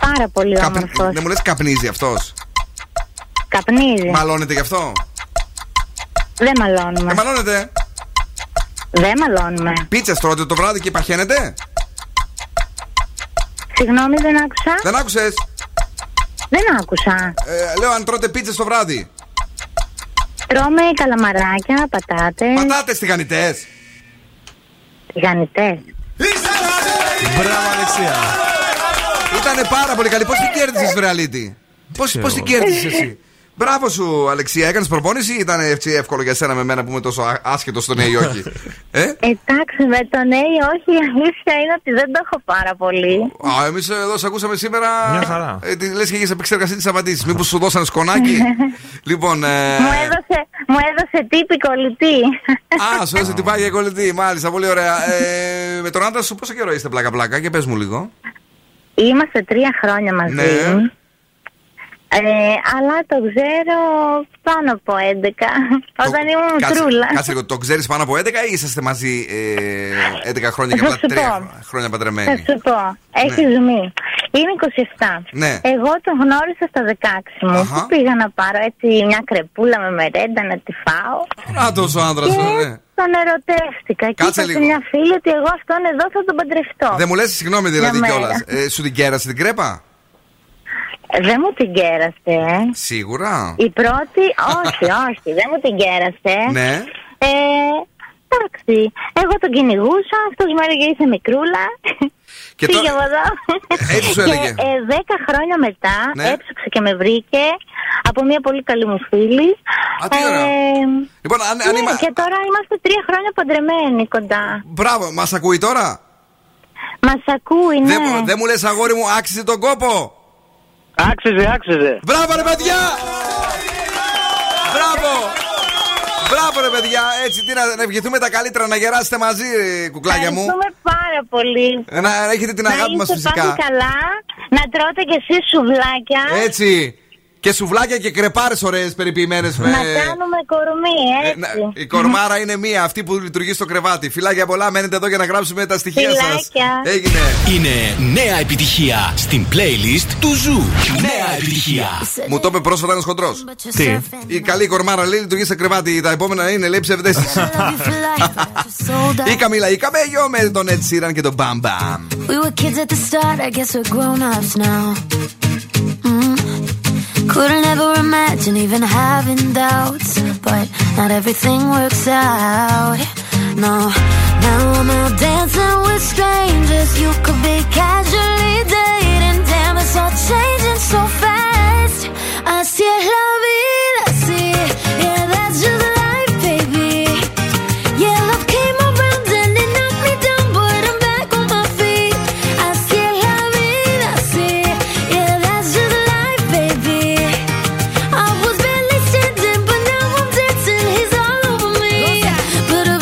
Πάρα πολύ όμορφος. Δεν μου λες καπνίζει αυτός? Καπνίζει. Μαλώνετε γι' αυτό? Δεν μαλώνουμε. Μαλώνετε? Δεν μαλώνουμε. Πίτσες τρώτε το βράδυ και παχαίνετε? Συγγνώμη, δεν άκουσα. Δεν άκουσες? Δεν άκουσα. Λέω αν τρώτε πίτσες το βράδυ. Τρώμε καλαμαράκια, πατάτες. Πατάτες τηγανιτές? Τηγανιτές. Μπράβο, Αλεξία. Ήτανε πάρα πολύ καλή. Πώς την κέρδισες, Βρεαλίτη? Πώς την κέρδισες εσύ? Μπράβο σου, Αλεξία, έκανες προπόνηση ή ήταν εύκολο για σένα με μένα που είμαι τόσο άσχετο στο ναι ή όχι? Εντάξει, με το ναι ή όχι η αλήθεια είναι ότι δεν το έχω πάρα πολύ. Εμείς εδώ σε ακούσαμε σήμερα. Μια χαρά. Λες και έχεις επεξεργαστεί τις απαντήσεις. Μήπως σου δώσανε σκονάκι? Λοιπόν. Μου έδωσε τύπη κολλητή. Α, σου έδωσε τυπάκια κολλητή, μάλιστα, πολύ ωραία. Με τον άντρα σου πόσο καιρό είστε πλάκα-πλάκα και πες μου λίγο? Είμαστε 3 χρόνια μαζί. Ναι. Αλλά το ξέρω πάνω από 11. Όταν ήμουν τρούλα. Κάτσε λίγο, το ξέρεις πάνω από 11 ή είσαστε μαζί 11 χρόνια και 3 χρόνια παντρεμένοι? Θα σου πω, έχει ζουμί. Είναι 27. Ναι. Εγώ τον γνώρισα στα 16 μου. Αχα. Πήγα να πάρω έτσι μια κρεπούλα με μερέντα να τη φάω. Να τόσο άντρας, ναι. Τον ερωτεύτηκα. Κάτσε λίγο. Και μια φίλη ότι εγώ αυτόν εδώ θα τον παντρευτώ. Δεν μου λες συγγνώμη δηλαδή κιόλας. Σου την κέρασε την κρέπα? Δεν μου την κέρασε. Σίγουρα. Η πρώτη, όχι, δεν μου την κέρασε. Ναι. Εντάξει. Εγώ τον κυνηγούσα, αυτός μου έλεγε είσαι μικρούλα. Και πήγε από εδώ. Έτσι σου έλεγε. Και 10 χρόνια μετά, ναι, έψαξε και με βρήκε από μια πολύ καλή μου φίλη. Α, τι ωραία. Λοιπόν, ναι, και τώρα είμαστε 3 χρόνια παντρεμένοι κοντά. Μπράβο, μας ακούει τώρα? Μας ακούει, ναι. Δεν μου λες αγόρι μου, άξιζε τον κόπο? Άξιζε. Μπράβο ρε παιδιά! Μπράβο ρε παιδιά, έτσι να ευχηθούμε τα καλύτερα, να γεράσετε μαζί κουκλάκια μου. Ευχαριστούμε πάρα πολύ. Να έχετε την αγάπη μας φυσικά. Να είστε καλά, να τρώτε κι εσείς σουβλάκια. Έτσι, και σουβλάκια και κρεπάρες ωραίες περιποιημένες. Να κάνουμε κορμί, έτσι. Η κορμάρα είναι μία, αυτή που λειτουργεί στο κρεβάτι. Φιλάκια πολλά, μένετε εδώ για να γράψουμε τα στοιχεία σας. Έγινε. Είναι νέα επιτυχία στην playlist του Ζου. Νέα επιτυχία. Μου το είπε πρόσφατα ένας χοντρός. Τι? Η καλή κορμάρα λέει λειτουργεί στο κρεβάτι. Τα επόμενα είναι λέει ψευδέστηση. Η Καμίλα, η Καμέγιο με τον Ed Sheeran και τον Bam Bam. Couldn't ever imagine even having doubts, but not everything works out, no. Now I'm out dancing with strangers, you could be casually dating. Damn, it's all changing so fast. I see it, love it, I see it. Yeah, that's just life, baby. Yeah, love came around and it knocked me down, but I'm back on my feet. I see it, love it, I see it. Yeah, that's just life, baby. Dancing, he's all over me. But I'm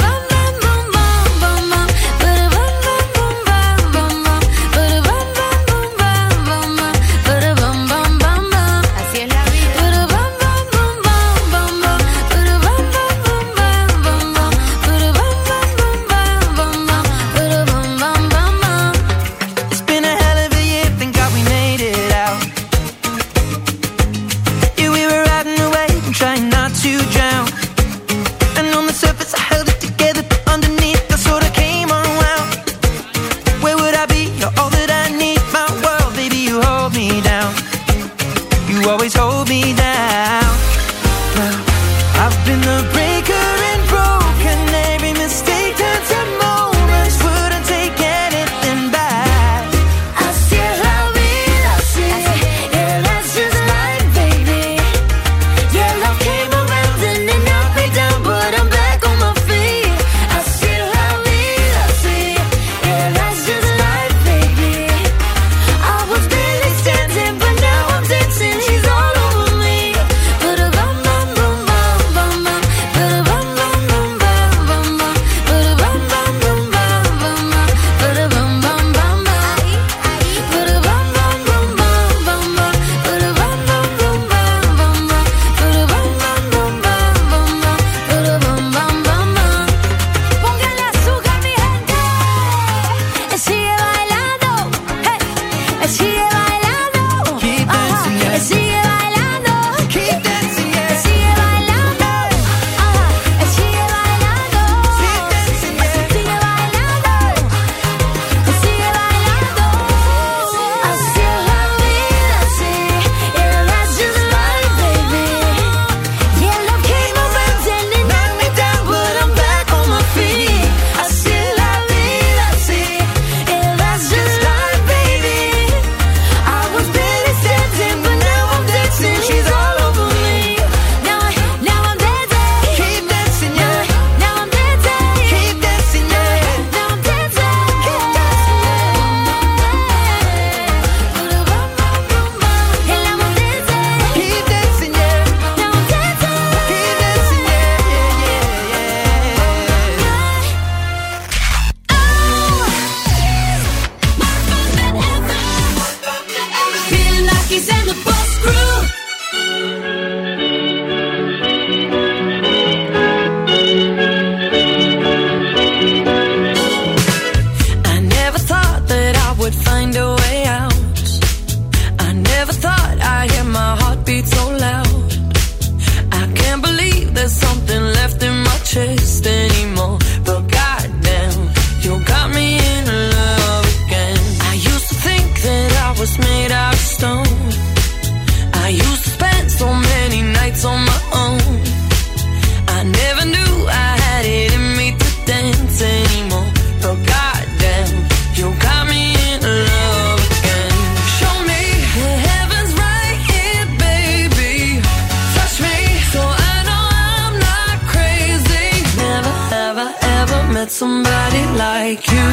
that somebody like you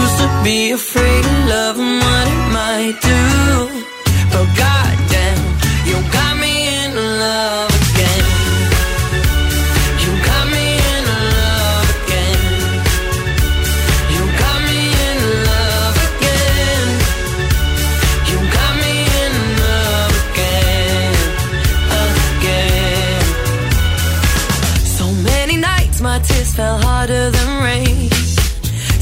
used to be afraid of love and what it might do. But goddamn, you got me in love again. You got me in love again. You got me in love again. You got me in love again. Again. So many nights my tears fell harder than rain.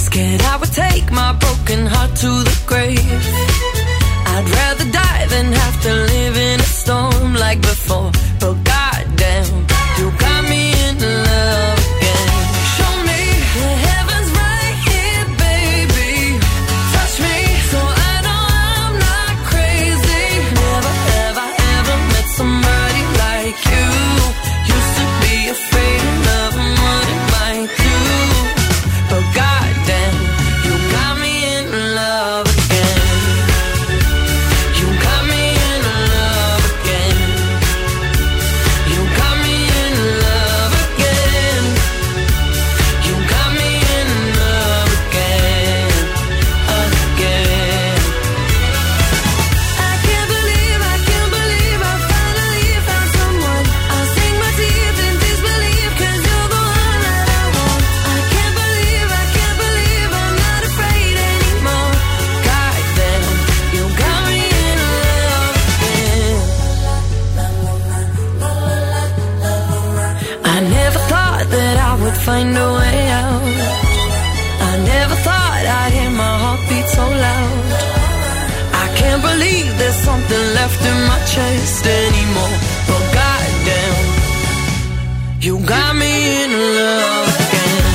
Scared I would take my broken heart to the grave. I'd rather die than have to live in a storm like before. But goddamn, you got me in love again. Show me the heavens right here, baby. Touch me so I know I'm not crazy. Never, ever, ever met somebody like you. Used to be afraid of love and what it might do. But goddamn, you got me in love. Find a way out. I never thought I'd hear my heartbeat so loud. I can't believe there's something left in my chest anymore. But goddamn, you got me in love again.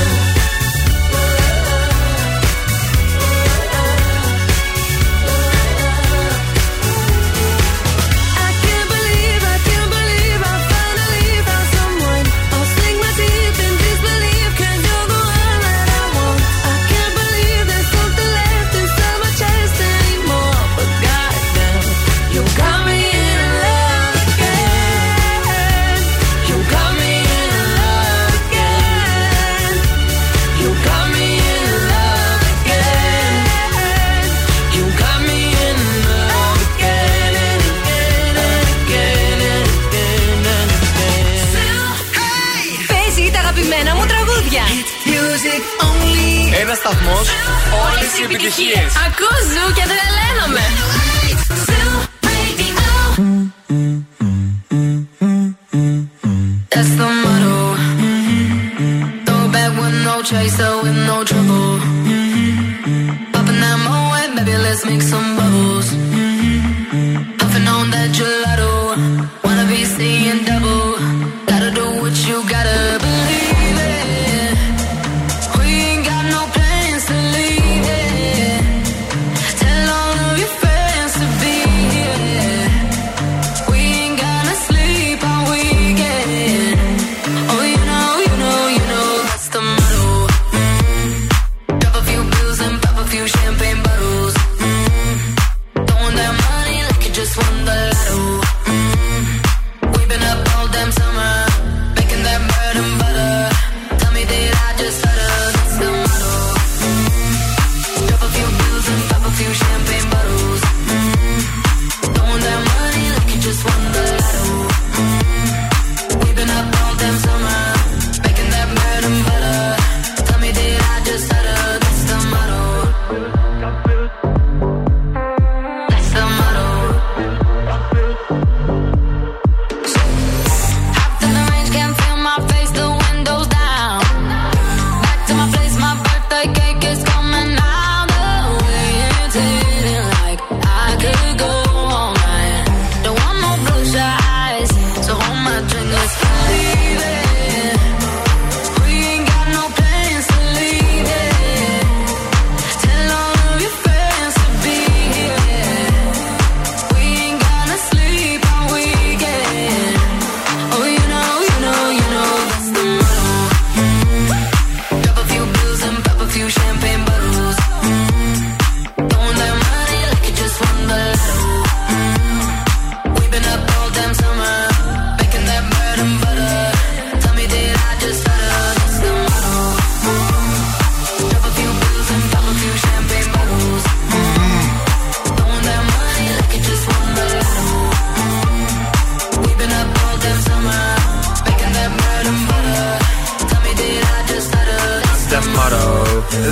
Ένα σταθμό, όλες οι επιτυχίες. Ακούω ζου και δεν ελέγχομαι. That's the motto. Throw back with no chaser, with no trouble. Popping that moat, baby, let's make some bubbles. Puffing on that gelato, wanna be seeing double. Gotta do what you gotta believe. Just won the lotto.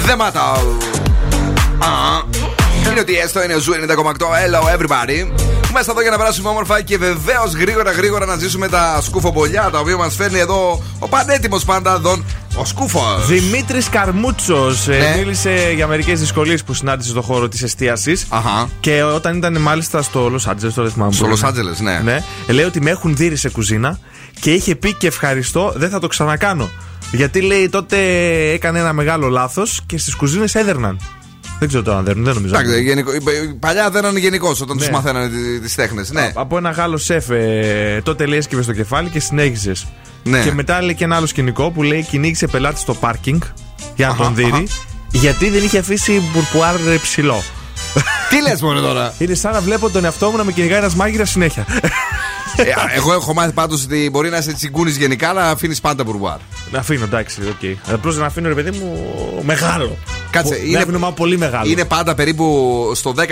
Δεν ματάω. Είναι ότι έστω είναι ο Ζου 90,8. Hello everybody. Είμαστε εδώ για να περάσουμε όμορφα και βεβαίως γρήγορα να ζήσουμε τα σκουφοπολιά, τα οποία μας φέρνει εδώ ο πανέτοιμος πάντα Δόν. Ο Σκούφος Δημήτρης Καρμούτσος, ναι. Μίλησε για μερικές δυσκολίες που συνάντησε στο χώρο της εστίασης. Αχα. Και όταν ήταν μάλιστα στο Λος Άντζελες. Στο Λος Άντζελες, ναι. Ναι. Λέει ότι με έχουν δείρει σε κουζίνα και είχε πει και ευχαριστώ, δεν θα το ξανακάνω. Γιατί λέει τότε έκανε ένα μεγάλο λάθος και στις κουζίνες έδερναν. Δεν ξέρω τώρα αν δέρνουν, δεν νομίζω. Παλιά δέρνανε γενικώς όταν τους μαθαίνανε τις τέχνες. Από ένα Γάλλο σεφ τότε λέει έσκυβε στο κεφάλι και συνέχισες. Ναι. Και μετά λέει και ένα άλλο σκηνικό που λέει κυνήγησε πελάτη στο πάρκινγκ για να τον δει, γιατί δεν είχε αφήσει μπουρπουάρ ψηλό. Τι λες μόνο τώρα. Είναι σαν να βλέπω τον εαυτό μου να με κυνηγάει ένας μάγειρας συνέχεια. Εγώ έχω μάθει πάντως ότι μπορεί να είσαι τσιγκούνης γενικά, αλλά αφήνεις πάντα μπουρπουάρ. Να αφήνω, εντάξει, οκ. Απλώς να αφήνω, ρε παιδί μου, μεγάλο. Κάτσε, είναι πολύ μεγάλο. Είναι πάντα περίπου στο 10%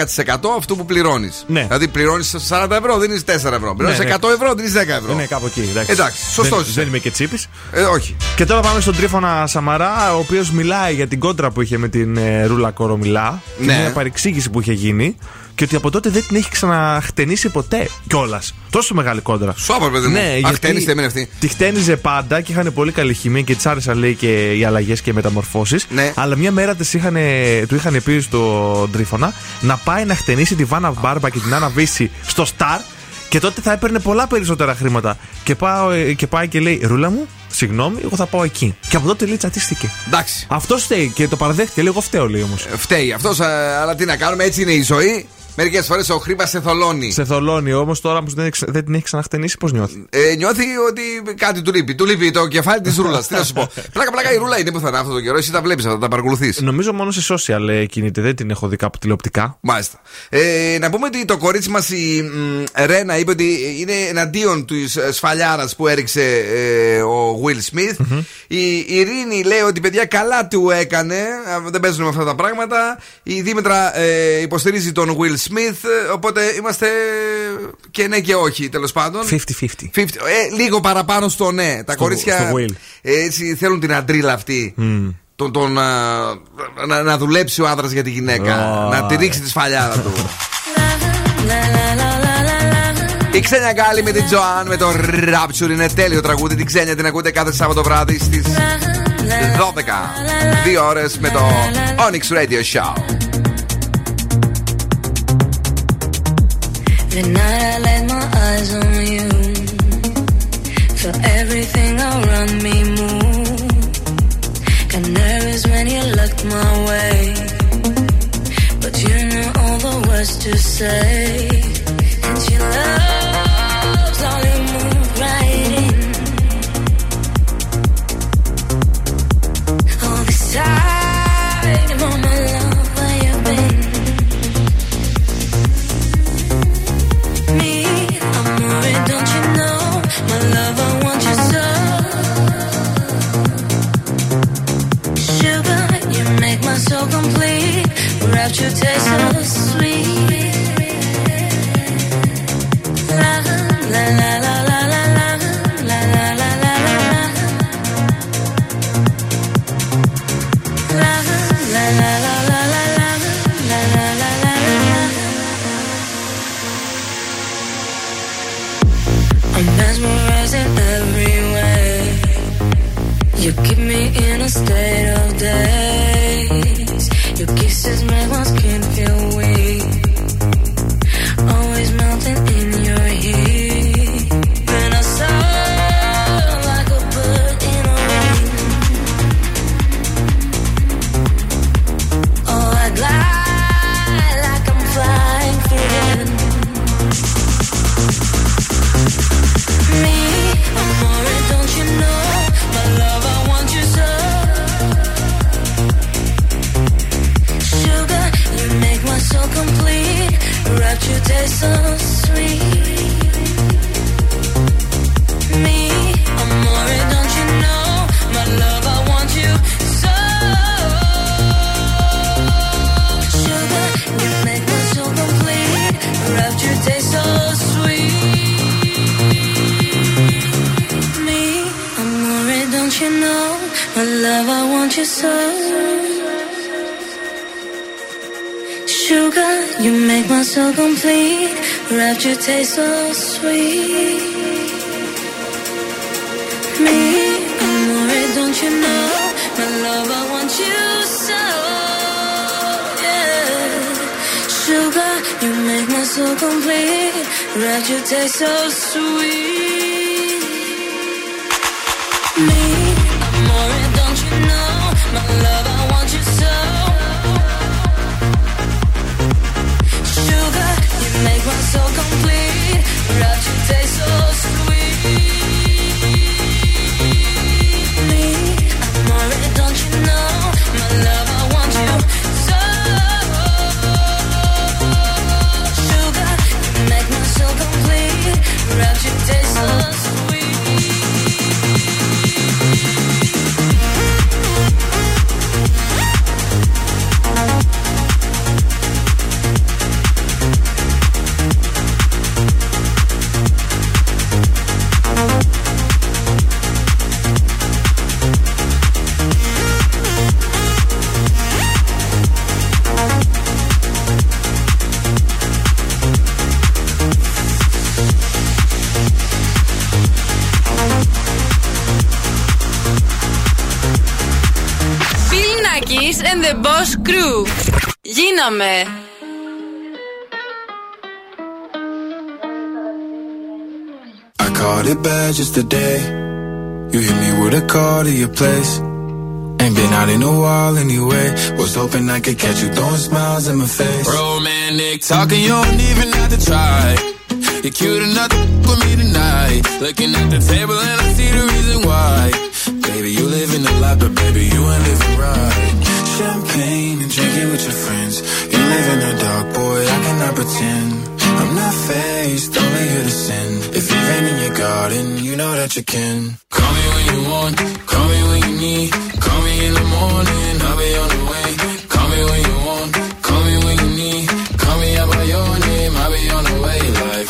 αυτού που πληρώνεις. Ναι. Δηλαδή πληρώνεις 40€, δίνεις 4€. Πληρώνεις 100€, δίνεις 10€. Ναι, κάπου εκεί. Εντάξει, σωστό. Δεν είμαι και τσίπης. Όχι. Και τώρα πάμε στον Τρίφωνα Σαμαρά, ο οποίος μιλάει για την κόντρα που είχε με την Ρούλα Κορομιλά. Ναι. Μια παρεξήγηση που είχε γίνει. Και ότι από τότε δεν την έχει ξαναχτενίσει ποτέ κιόλας. Τόσο μεγάλη κόντρα. Σώπα, παιδί μου. Ναι, αχτένιστε, μην αυτή. Τη χτένιζε πάντα και είχαν πολύ καλή χημία και της άρεσαν, λέει, και οι αλλαγές και οι μεταμορφώσεις. Ναι. Αλλά μια μέρα του είχαν πει στον Τρίφωνα να πάει να χτενίσει τη Βάνα Μπάρμπα και την Άννα Βύση στο Σταρ. Και τότε θα έπαιρνε πολλά περισσότερα χρήματα. Και πάει και λέει: Ρούλα μου, συγγνώμη, εγώ θα πάω εκεί. Και από τότε λέει: τσατίστηκε. Εντάξει. Αυτός φταίει και το παραδέχτηκε. Λέει: εγώ φταίω, λέει όμως. Φταίει αυτός, αλλά τι να κάνουμε, έτσι είναι η ζωή. Μερικές φορές ο χρήμα σε θολώνει. Σε θολώνει, όμως τώρα που δεν την έχει ξαναχτενίσει, πώς νιώθει. Νιώθει ότι κάτι του λείπει. Του λείπει το κεφάλι της Ρούλας. Τι να σου πω. Πλάκα η Ρούλα είναι που θα είναι αυτό το καιρό. Εσύ τα βλέπεις αυτά, τα παρακολουθείς. Νομίζω μόνο σε social κινείται. Δεν την έχω δει κάπου τηλεοπτικά. Μάλιστα. Να πούμε ότι το κορίτσι μας η Ρένα είπε ότι είναι εναντίον της σφαλιάρας που έριξε ο Will Smith. Mm-hmm. Η Ειρήνη λέει ότι παιδιά καλά του έκανε. Δεν παίζουν με αυτά τα πράγματα. Η Δήμητρα υποστηρίζει τον Will Smith, οπότε είμαστε και ναι και όχι, τέλος πάντων. 50-50. Λίγο παραπάνω στο ναι. Τα κορίτσια έτσι θέλουν την αντρίλα αυτή. Mm. Να δουλέψει ο άντρας για τη γυναίκα. Oh. Να τη ρίξει τη σφαλιάρα του. Η Ξένια Γκάλη με την Τζοάν, με το Rapture. Είναι τέλειο τραγούδι. Την Ξένια την ακούτε κάθε Σάββατο βράδυ στις 12. 2 ώρες με το Onyx Radio Show. The night I laid my eyes on you, feel everything around me move. Got nervous when you looked my way, but you knew all the words to say. And she loves how you move right in. All this time, you're my love, where you been? Don't you know, my love, I want you so. Sugar, you make my soul complete. Rapture tastes so sweet. La la la la la la la la la la la la. La la la la la la la la la la la. I'm mesmerizing every way. You keep me in a state of daze. Your kisses make my skin feel weak. aren't you, son? Sugar, you make my soul complete. Wrapped your taste so sweet. Me, I'm worried, don't you know? My love, I want you so. Yeah. Sugar, you make my soul complete. Wrapped your taste so sweet. Me, I'm worried, don't you know? My love, I want you so. Sugar, you make my soul complete. Wrapped your taste so sweet. Don't you know, my love, I want you so. Sugar, you make my soul complete. Wrapped your taste so sweet. And the Boss Crew. Γίναμε. I caught it bad just today. You hit me with a call to your place. Ain't been out in a while anyway. Was hoping I could catch you throwing smiles in my face. Romantic talking, you don't even have to try. You're cute enough to f- with me tonight. Looking at the table and I see the reason why. Baby, you living a lot, but baby, you ain't living right. Champagne and drinking with your friends. You live in the dark, boy, I cannot pretend. I'm not faced, only here to sin. If you rain in your garden, you know that you can. Call me when you want, call me when you need. Call me in the morning, I'll be on the way. Call me when you want, call me when you need. Call me out by your name, I'll be on the way. Like,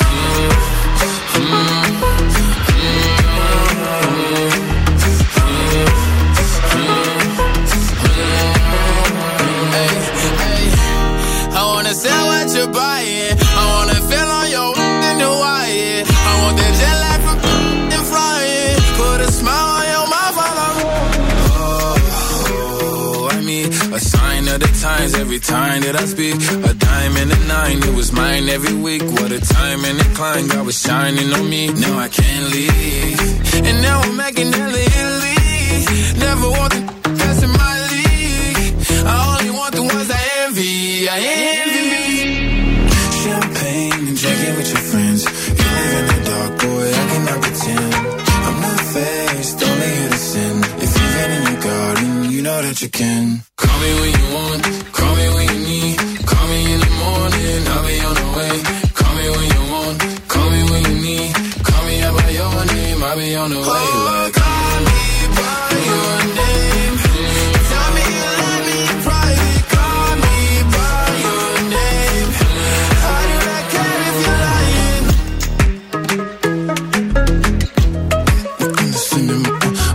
sell what you're buying. I wanna feel on your in Hawaii. I want that jet lag from and flying. Put a smile on your mouth while I'm I mean, a sign of the times every time that I speak. A dime and a nine, it was mine every week. What a time and incline, God was shining on me. Now I can't leave, and now I'm making hella Italy. Never want the best in my league. I only want the ones I envy. I envy. You know that you can. Call me when you want, call me when you need. Call me in the morning, I'll be on the way. Call me when you want, call me when you need. Call me out by your name, I'll be on the way. Like, call me by your name. Tell me you love me in private. Call me by your name. I do not care if you're lying.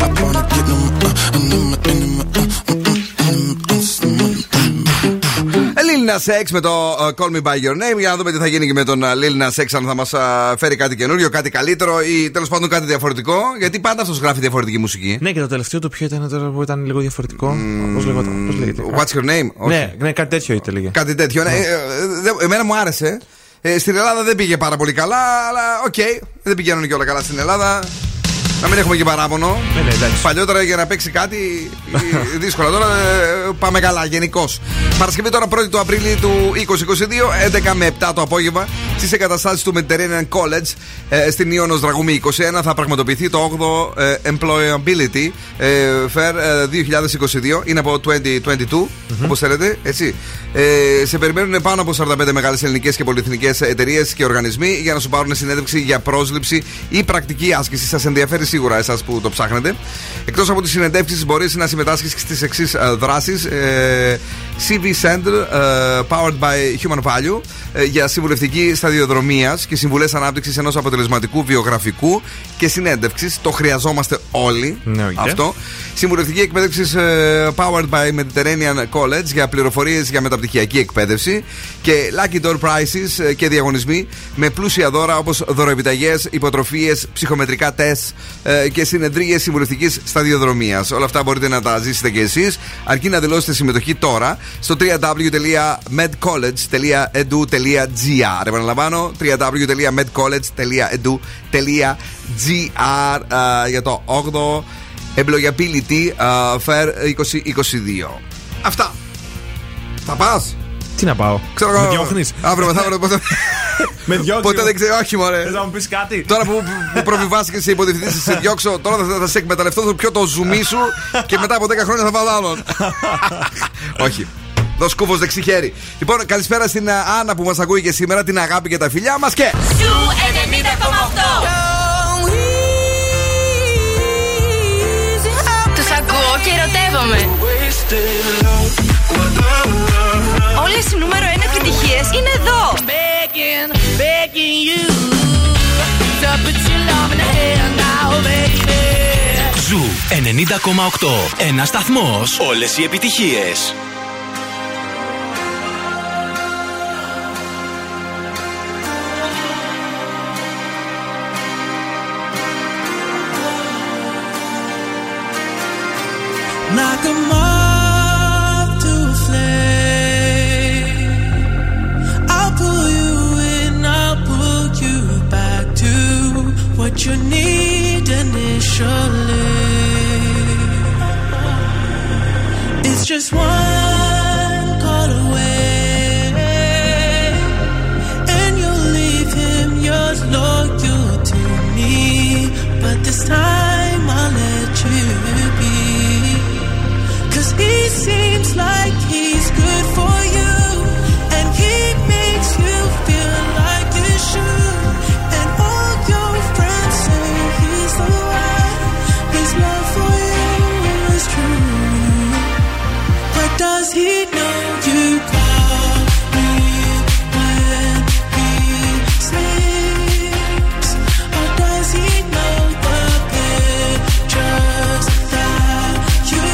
I wanna get them Lil Nas X με το Call Me By Your Name. Για να δούμε τι θα γίνει και με τον Lil Nas X, αν θα μας φέρει κάτι καινούριο, κάτι καλύτερο ή τέλος πάντων κάτι διαφορετικό. Γιατί πάντα αυτός γράφει διαφορετική μουσική. Ναι, και το τελευταίο το ποιο ήταν τώρα που ήταν λίγο διαφορετικό. Πώς λέγεται. What's Your Name. Ναι, κάτι τέτοιο ήταν. Κάτι τέτοιο. Εμένα μου άρεσε. Στην Ελλάδα δεν πήγε πάρα πολύ καλά, αλλά οκ, δεν πηγαίνουν και όλα καλά στην Ελλάδα. Να μην έχουμε και παράπονο. Παλιότερα για να παίξει κάτι δύσκολα. Τώρα πάμε καλά, γενικώς. Παρασκευή τώρα 1η του Απρίλη του 2022, 11 με 7 το απόγευμα, στις εγκαταστάσεις του Mediterranean College στην Ιόνος Δραγούμη 21 θα πραγματοποιηθεί το 8ο Employability Fair 2022. Είναι από 2022, όπως θέλετε, έτσι. Σε περιμένουν πάνω από 45 μεγάλες ελληνικές και πολυεθνικές εταιρείες και οργανισμοί για να σου πάρουν συνέντευξη για πρόσληψη ή πρακτική άσκηση. Σας ενδιαφέρει σίγουρα εσάς που το ψάχνετε. Εκτός από τις συνεντεύξεις, μπορείς να συμμετάσχεις στις εξής δράσεις. CV Center powered by Human Value για συμβουλευτική σταδιοδρομία και συμβουλές ανάπτυξης ενός αποτελεσματικού βιογραφικού και συνέντευξης. Το χρειαζόμαστε όλοι αυτό. Συμβουλευτική εκπαίδευση powered by Mediterranean College για πληροφορίες για μεταπτυχιακή εκπαίδευση και Lucky Door Prizes και διαγωνισμοί με πλούσια δώρα όπως δωροεπιταγές, υποτροφίες, ψυχομετρικά τεστ και συνεδρίες συμβουλευτικής σταδιοδρομίας. Όλα αυτά μπορείτε να τα ζήσετε και εσείς, αρκεί να δηλώσετε συμμετοχή τώρα στο www.medcollege.edu.gr. Επαναλαμβάνω, www.medcollege.edu.gr για το 8ο Employability Fair 2022. Αυτά. Θα πας? Τι να πάω? Ξέρω, με διώχνεις? Αύριο μεθαύριο ποτέ. Με διώχνεις? Ποτέ δεν ξέρω. Όχι μωρέ. Θες να μου πεις κάτι? Τώρα που προβιβάστηκε σε υποδευθυντή, σε διώξω. Τώρα θα σε εκμεταλλευτώ, θα πιω το ζουμί σου και μετά από 10 χρόνια θα βάλω άλλον. Όχι. Δω σκούφος δεξί χέρι. Λοιπόν, καλησπέρα στην Άννα που μας ακούει και σήμερα. Την αγάπη και τα φιλιά μας και τους ακούω και ερωτεύομαι. Όλες οι νούμερο 1 επιτυχίες είναι εδώ. Ζου 90,8. Ένα σταθμός. Όλες οι επιτυχίες. Knock them off to a flame. I'll pull you in, I'll pull you back to what you need initially. It's just one call away, and you'll leave him, you're loyal to me, but this time I'll let you be. He seems like he's good for you, and he makes you feel like you should. And all your friends say he's the one, his love for you is true. But does he know you call me when he sleeps? Or does he know the pictures that you?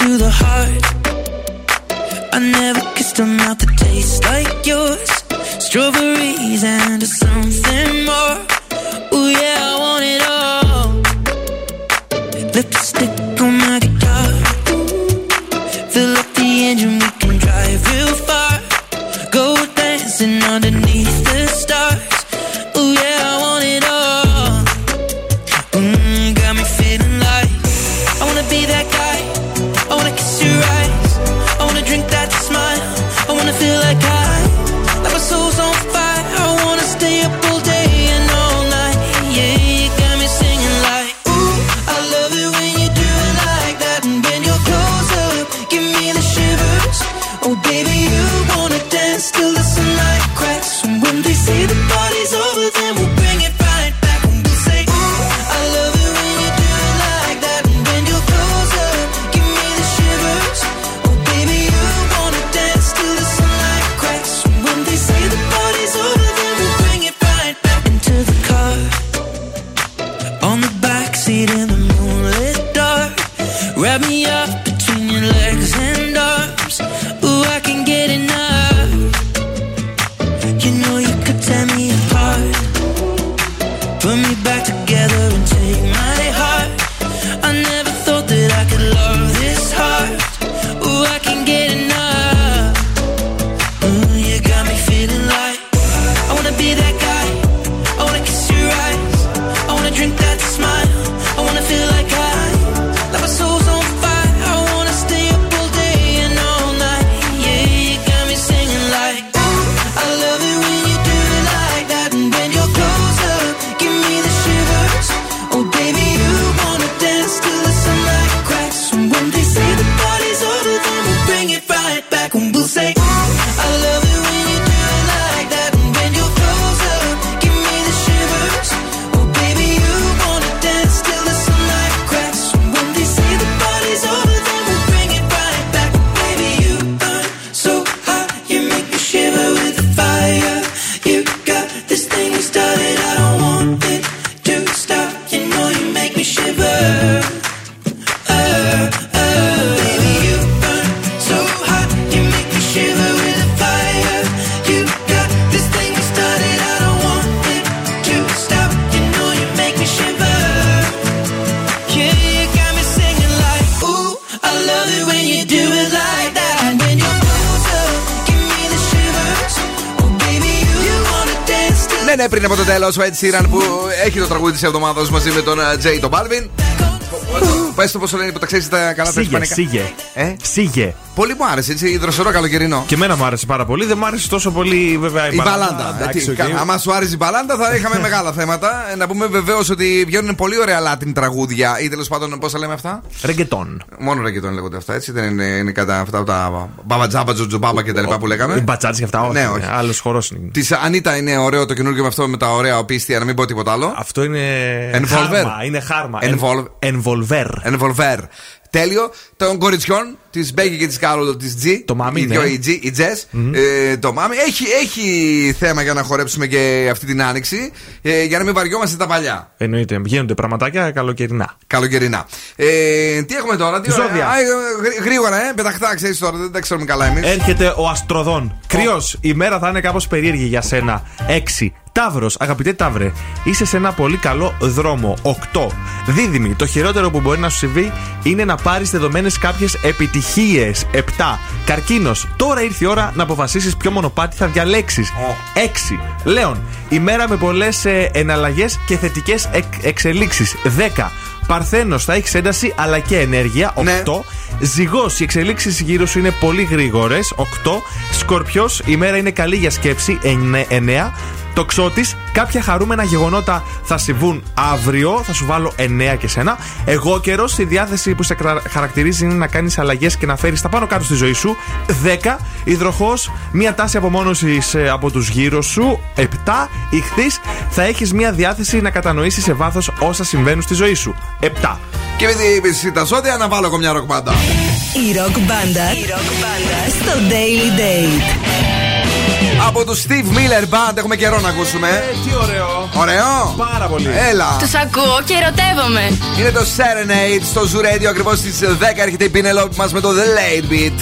to the heart. I never kissed a mouth that tastes like yours. Strawberries and something more. Ooh yeah, I want it all. Lipstick on my guitar. Fill up the engine, we can drive real far. Go dancing underneath the stars. Ooh yeah, I want it all. Got me feeling like I wanna be that guy. I wanna kiss your eyes. I wanna drink that smile. I wanna feel like I. Like my soul's on fire. I wanna stay up all day and all night. Yeah, you got me singing like ooh, I love it when you do it like that. And when you're close up, give me the shivers. Oh baby, you wanna dance till the sunlight cracks. And when they say the party's over, then we'll bring it right back. And we'll say ooh, I love it when you do it like that. And when you're close up, give me the shivers. Oh baby, you wanna dance till the sunlight cracks. And when they say the party's over, then we'll bring it right back. Into the car, on the backseat in the moonlit dark. Wrap me up between your legs and arms. Ooh, I can get enough. You know you could tear me apart. Put me back together and take my heart. I never thought that I could love this hard. Ooh, I can get enough. Ooh, you got me feeling like I wanna be that guy. I wanna kiss your eyes. I wanna drink that smile. I wanna feel like I. Like my soul's on fire. I wanna stay up all day and all night. Yeah, you got me singing like ooh, I love it when you do it like that. And when you're close up, give me the shivers. Oh baby, you wanna dance till the sunlight cracks. And when they say the party's over, then we'll bring it right back. And we'll say ooh, I love it when you do it like that. And when you're close up, give me the shivers. Oh baby, you wanna dance till the sunlight cracks. And when they say the party's over, then we'll bring it right back. Baby, you are so hot, you make me shiver with the fire. You got this thing we started, I don't want it to stop. You know you make me shiver. Baby, you burn so hot, you make me shiver with the fire. You got this thing we started, I don't want it to stop. You know you make me shiver. Yeah, you got me singing like ooh, I love it when you do it like that. And when you're close up, give me the shivers. Oh baby, you wanna dance till Ναι, πριν από το τέλος, ο Ed Sheeran που έχει το τραγούδι της εβδομάδας μαζί με τον Τζέι τον Μπάλβιν. Πες το πώς το λένε που τα ξέρεις τα καλά τα Ψήγε, ισπανικά. ψήγε. Ε? Ψήγε. Πολύ μου άρεσε, έτσι, δροσερό καλοκαιρινό. Και εμένα μου άρεσε πάρα πολύ, δεν μου άρεσε τόσο πολύ βέβαια η μπαλάντα. Εντάξει, οκ. Άμα σου άρεσε η μπαλάντα, θα είχαμε μεγάλα θέματα. Να πούμε βεβαίως ότι βγαίνουν πολύ ωραία Latin τραγούδια ή τέλος πάντων πώς τα λέμε αυτά. Ρεγκετόν. Μόνο ρεγκετόν λέγονται αυτά, έτσι. Δεν είναι κατά αυτά τα μπαμπατζάμπα, τζουτζουμπάμπα και τα λοιπά που λέγαμε. Οι μπατσάτσι και αυτά, όχι. Ναι, όχι. Άλλο χώρο είναι. Τη Ανίτα είναι ωραίο το καινούργιο με αυτό με τα ωραία οπίστια, να μην πω τίποτα άλλο. Αυτό είναι. Χάρμα. Envolver. Τέλειο. Των κοριτσιών, τη Μπέκη και τη Κάρολ, τη G. Το Μάμι. Η Τζες. Το Μάμι. Έχει θέμα για να χορέψουμε και αυτή την άνοιξη. Για να μην βαριόμαστε τα παλιά. Εννοείται. Γίνονται πραγματάκια καλοκαιρινά. Τι έχουμε τώρα, τι ζώδια. Γρήγορα, πεταχτά, ξέρεις τώρα, δεν τα ξέρουμε καλά εμείς. Έρχεται ο Αστροδόν. Κρυός, η μέρα θα είναι κάπως περίεργη για σένα. 6. Ταύρος, αγαπητέ Ταύρε, είσαι σε ένα πολύ καλό δρόμο. 8. Δίδυμοι, το χειρότερο που μπορεί να σου συμβεί είναι να πάρεις δεδομένες κάποιες επιτυχίες. 7. Καρκίνος, τώρα ήρθε η ώρα να αποφασίσεις ποιο μονοπάτι θα διαλέξεις. 6. Λέων, ημέρα με πολλές εναλλαγές και θετικές εξελίξεις. 10. Παρθένος, θα έχεις ένταση αλλά και ενέργεια. 8. Ναι. Ζυγός, οι εξελίξεις γύρω σου είναι πολύ γρήγορες. 8. Σκορπιός, η μέρα είναι καλή για σκέψη. 9. Τοξότης, κάποια χαρούμενα γεγονότα θα συμβούν αύριο. Θα σου βάλω 9 και σένα. Εγώ καιρός, η διάθεση που σε χαρακτηρίζει είναι να κάνεις αλλαγές και να φέρεις τα πάνω κάτω στη ζωή σου. 10. Υδροχόος, μία τάση απομόνωσης από τους γύρω σου. 7. Ιχθύς, θα έχεις μία διάθεση να κατανοήσεις σε βάθος όσα συμβαίνουν στη ζωή σου. 7. Και με τα ζώδια να βάλω εγώ μια ροκ μπάντα. Η ροκ μπάντα στο Daily Date. από το Steve Miller Band. Έχουμε καιρό να ακούσουμε. Τι ωραίο. Ωραίο. Πάρα πολύ. Έλα. Τους ακούω και ερωτεύομαι. Είναι το Serenade στο Zoo Radio. Ακριβώς στις 10 έρχεται η Πηνελόπη μας με το The Late Beat.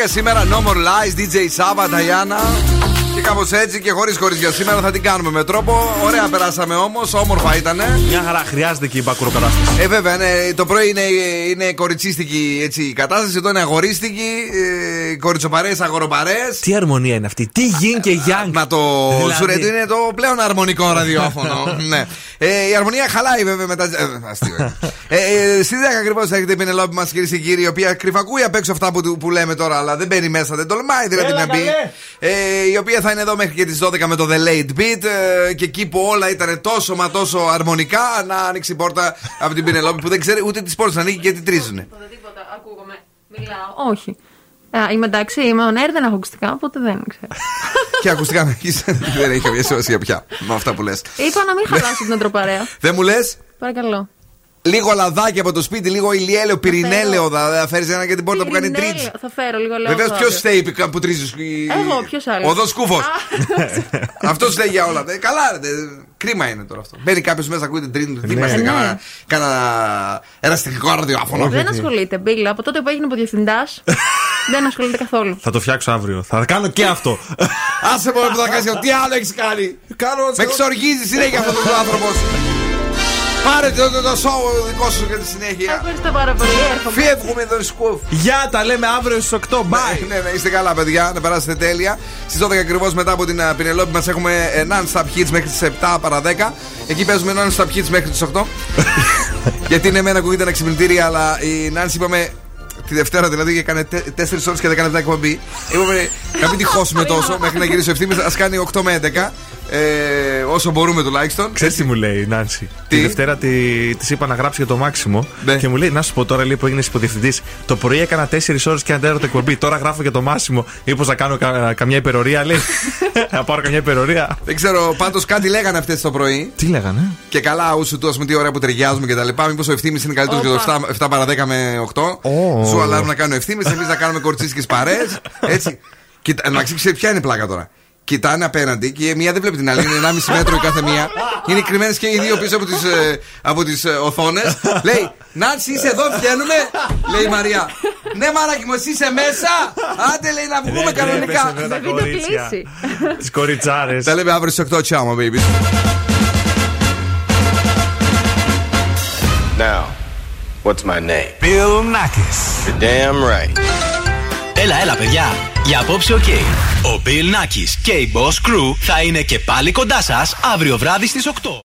Μάγκα σήμερα, No More Lies, DJ Saba, Diana. Και κάπως έτσι και χωρίς για σήμερα θα την κάνουμε με τρόπο. Ωραία περάσαμε όμως, όμορφα ήτανε. Μια χαρά, χρειάζεται και η μπακουροκατάσταση. Βέβαια, ναι, το πρωί είναι κοριτσίστικη έτσι, η κατάσταση, εδώ είναι αγορίστικη, κοριτσοπαρές, αγοροπαρές. Τι αρμονία είναι αυτή, τι γιν και γιάνγκ. Μα το Σουρέντου είναι το πλέον αρμονικό ραδιόφωνο. Ναι. Η αρμονία χαλάει βέβαια μετά. Στη 10 ακριβώς θα έχετε η Πηνελόπη μας, κυρίες και κύριοι, η οποία κρυφακούει απ' έξω αυτά που λέμε τώρα, αλλά δεν μπαίνει μέσα, δεν τολμάει δηλαδή να μπει. Η οποία θα είναι εδώ μέχρι και τις 12 με το The Late Beat. Και εκεί που όλα ήταν τόσο μα τόσο αρμονικά, να ανοίξει η πόρτα από την Πηνελόπη που δεν ξέρει ούτε τις πόρτες να ανοίγει γιατί τρίζουνε. Τίποτα, ακούγομαι. Μιλάω. Όχι. Είμαι εντάξει, είμαι on air, δεν έχω ακουστικά, οπότε δεν ξέρω. Και ακουστικά να έχεις, δεν έχει καμία σημασία πια με αυτά που λες. Είπα να μην χαλάσω την αντροπαρέα. Δεν μου λες. Παρακαλώ. Λίγο λαδάκι από το σπίτι, λίγο ηλιέλαιο, πυρηνέλαιο. Θα φέρεις ένα και την πόρτα που κάνει τρίτς. Θα φέρω λίγο λαδάκι. Βεβαίως, ποιος θέλει που τρίζει. Εγώ, ποιος άλλος. Ο Δόν Σκούφος. Αυτός λέει για όλα. Καλά, κρίμα είναι τώρα αυτό. Μπαίνει κάποιος μέσα, ακούει την τρίτη του. Τι είμαστε, κάνα εραστικό ραδιόφωνο. Δεν ασχολείται, Μπίλ, από τότε που έγινε από διευθυντάς. Δεν ασχολείται καθόλου. Θα το φτιάξω αύριο. Θα κάνω και αυτό. Άσε μόνο που θα κάνει. Τι άλλο έχεις κάνει. Με εξοργίζει συνέχεια αυτό ο άνθρωπο. Πάρε το show δικό σου για τη συνέχεια. Ευχαριστώ πάρα πολύ. Φεύγουμε εδώ σκουφ. Γεια, τα λέμε αύριο στις 8. Bye. Ναι, να είστε καλά, παιδιά. Να περάσετε τέλεια. Στις 12 ακριβώς μετά από την Πηνελόπη μας έχουμε non-stop hits μέχρι τις 7 παρά 10. Εκεί παίζουμε non-stop hits μέχρι τις 8. Γιατί ναι, μεν ακούγεται ένα ξυπνητήρι, αλλά η Νάνση είπαμε. Τη Δευτέρα δηλαδή και έκανε 4 ώρες και 10 λεπτά εκπομπή. Είπαμε να μην τυχώσουμε τόσο μέχρι να γυρίσει ο Ευθύμης. Ας κάνει 8 με 11 όσο μπορούμε τουλάχιστον. Ξέρεις τι μου λέει η Νάνση. Τη Δευτέρα της είπα να γράψει για το Μάξιμο. Και μου λέει να σου πω τώρα λέει που έγινες υποδιευθυντής. Το πρωί έκανα 4 ώρες και 1 τέταρτο εκπομπή. Τώρα γράφω για το Μάσιμο. Μήπως να κάνω καμιά υπερορία λέει. Να πάρω καμιά υπερορία. Δεν ξέρω, πάντως κάτι λέγανε αυτές το πρωί. Τι λέγανε. Και καλά, ούσου του α πούμε τι ώρα που ταιριάζουμε και τα λοιπά. Μήπως ο Ευθύμης είναι καλύτερος για το 7 παρα 10 με 8. Σου αλάρμ να κάνουν Ευθύμης, εμείς να κάνουμε κορτσίσκες παρές. Έτσι. Να ξέρεις ποια είναι η πλάκα τώρα. Κοιτάνε απέναντι και η μία δεν βλέπει την άλλη. Είναι 1,5 μέτρο η κάθε μία. Είναι κρυμμένες και οι δύο πίσω από τις οθόνες. Λέει, Νάνση, είσαι εδώ, βγαίνουμε. Λέει η Μαρία. Ναι, μαράκι μου, εσύ είσαι μέσα. Άντε, λέει, να βγούμε κανονικά. Τις κοριτσάρες. Τα λέμε αύριο στις 8. Τσάμα, baby. Now. What's my name? Bill Nackis. You're damn right. Έλα, παιδιά. Για απόψε Ο Bill Nackis και η Boss Crew θα είναι και πάλι κοντά σας αύριο βράδυ στις 8.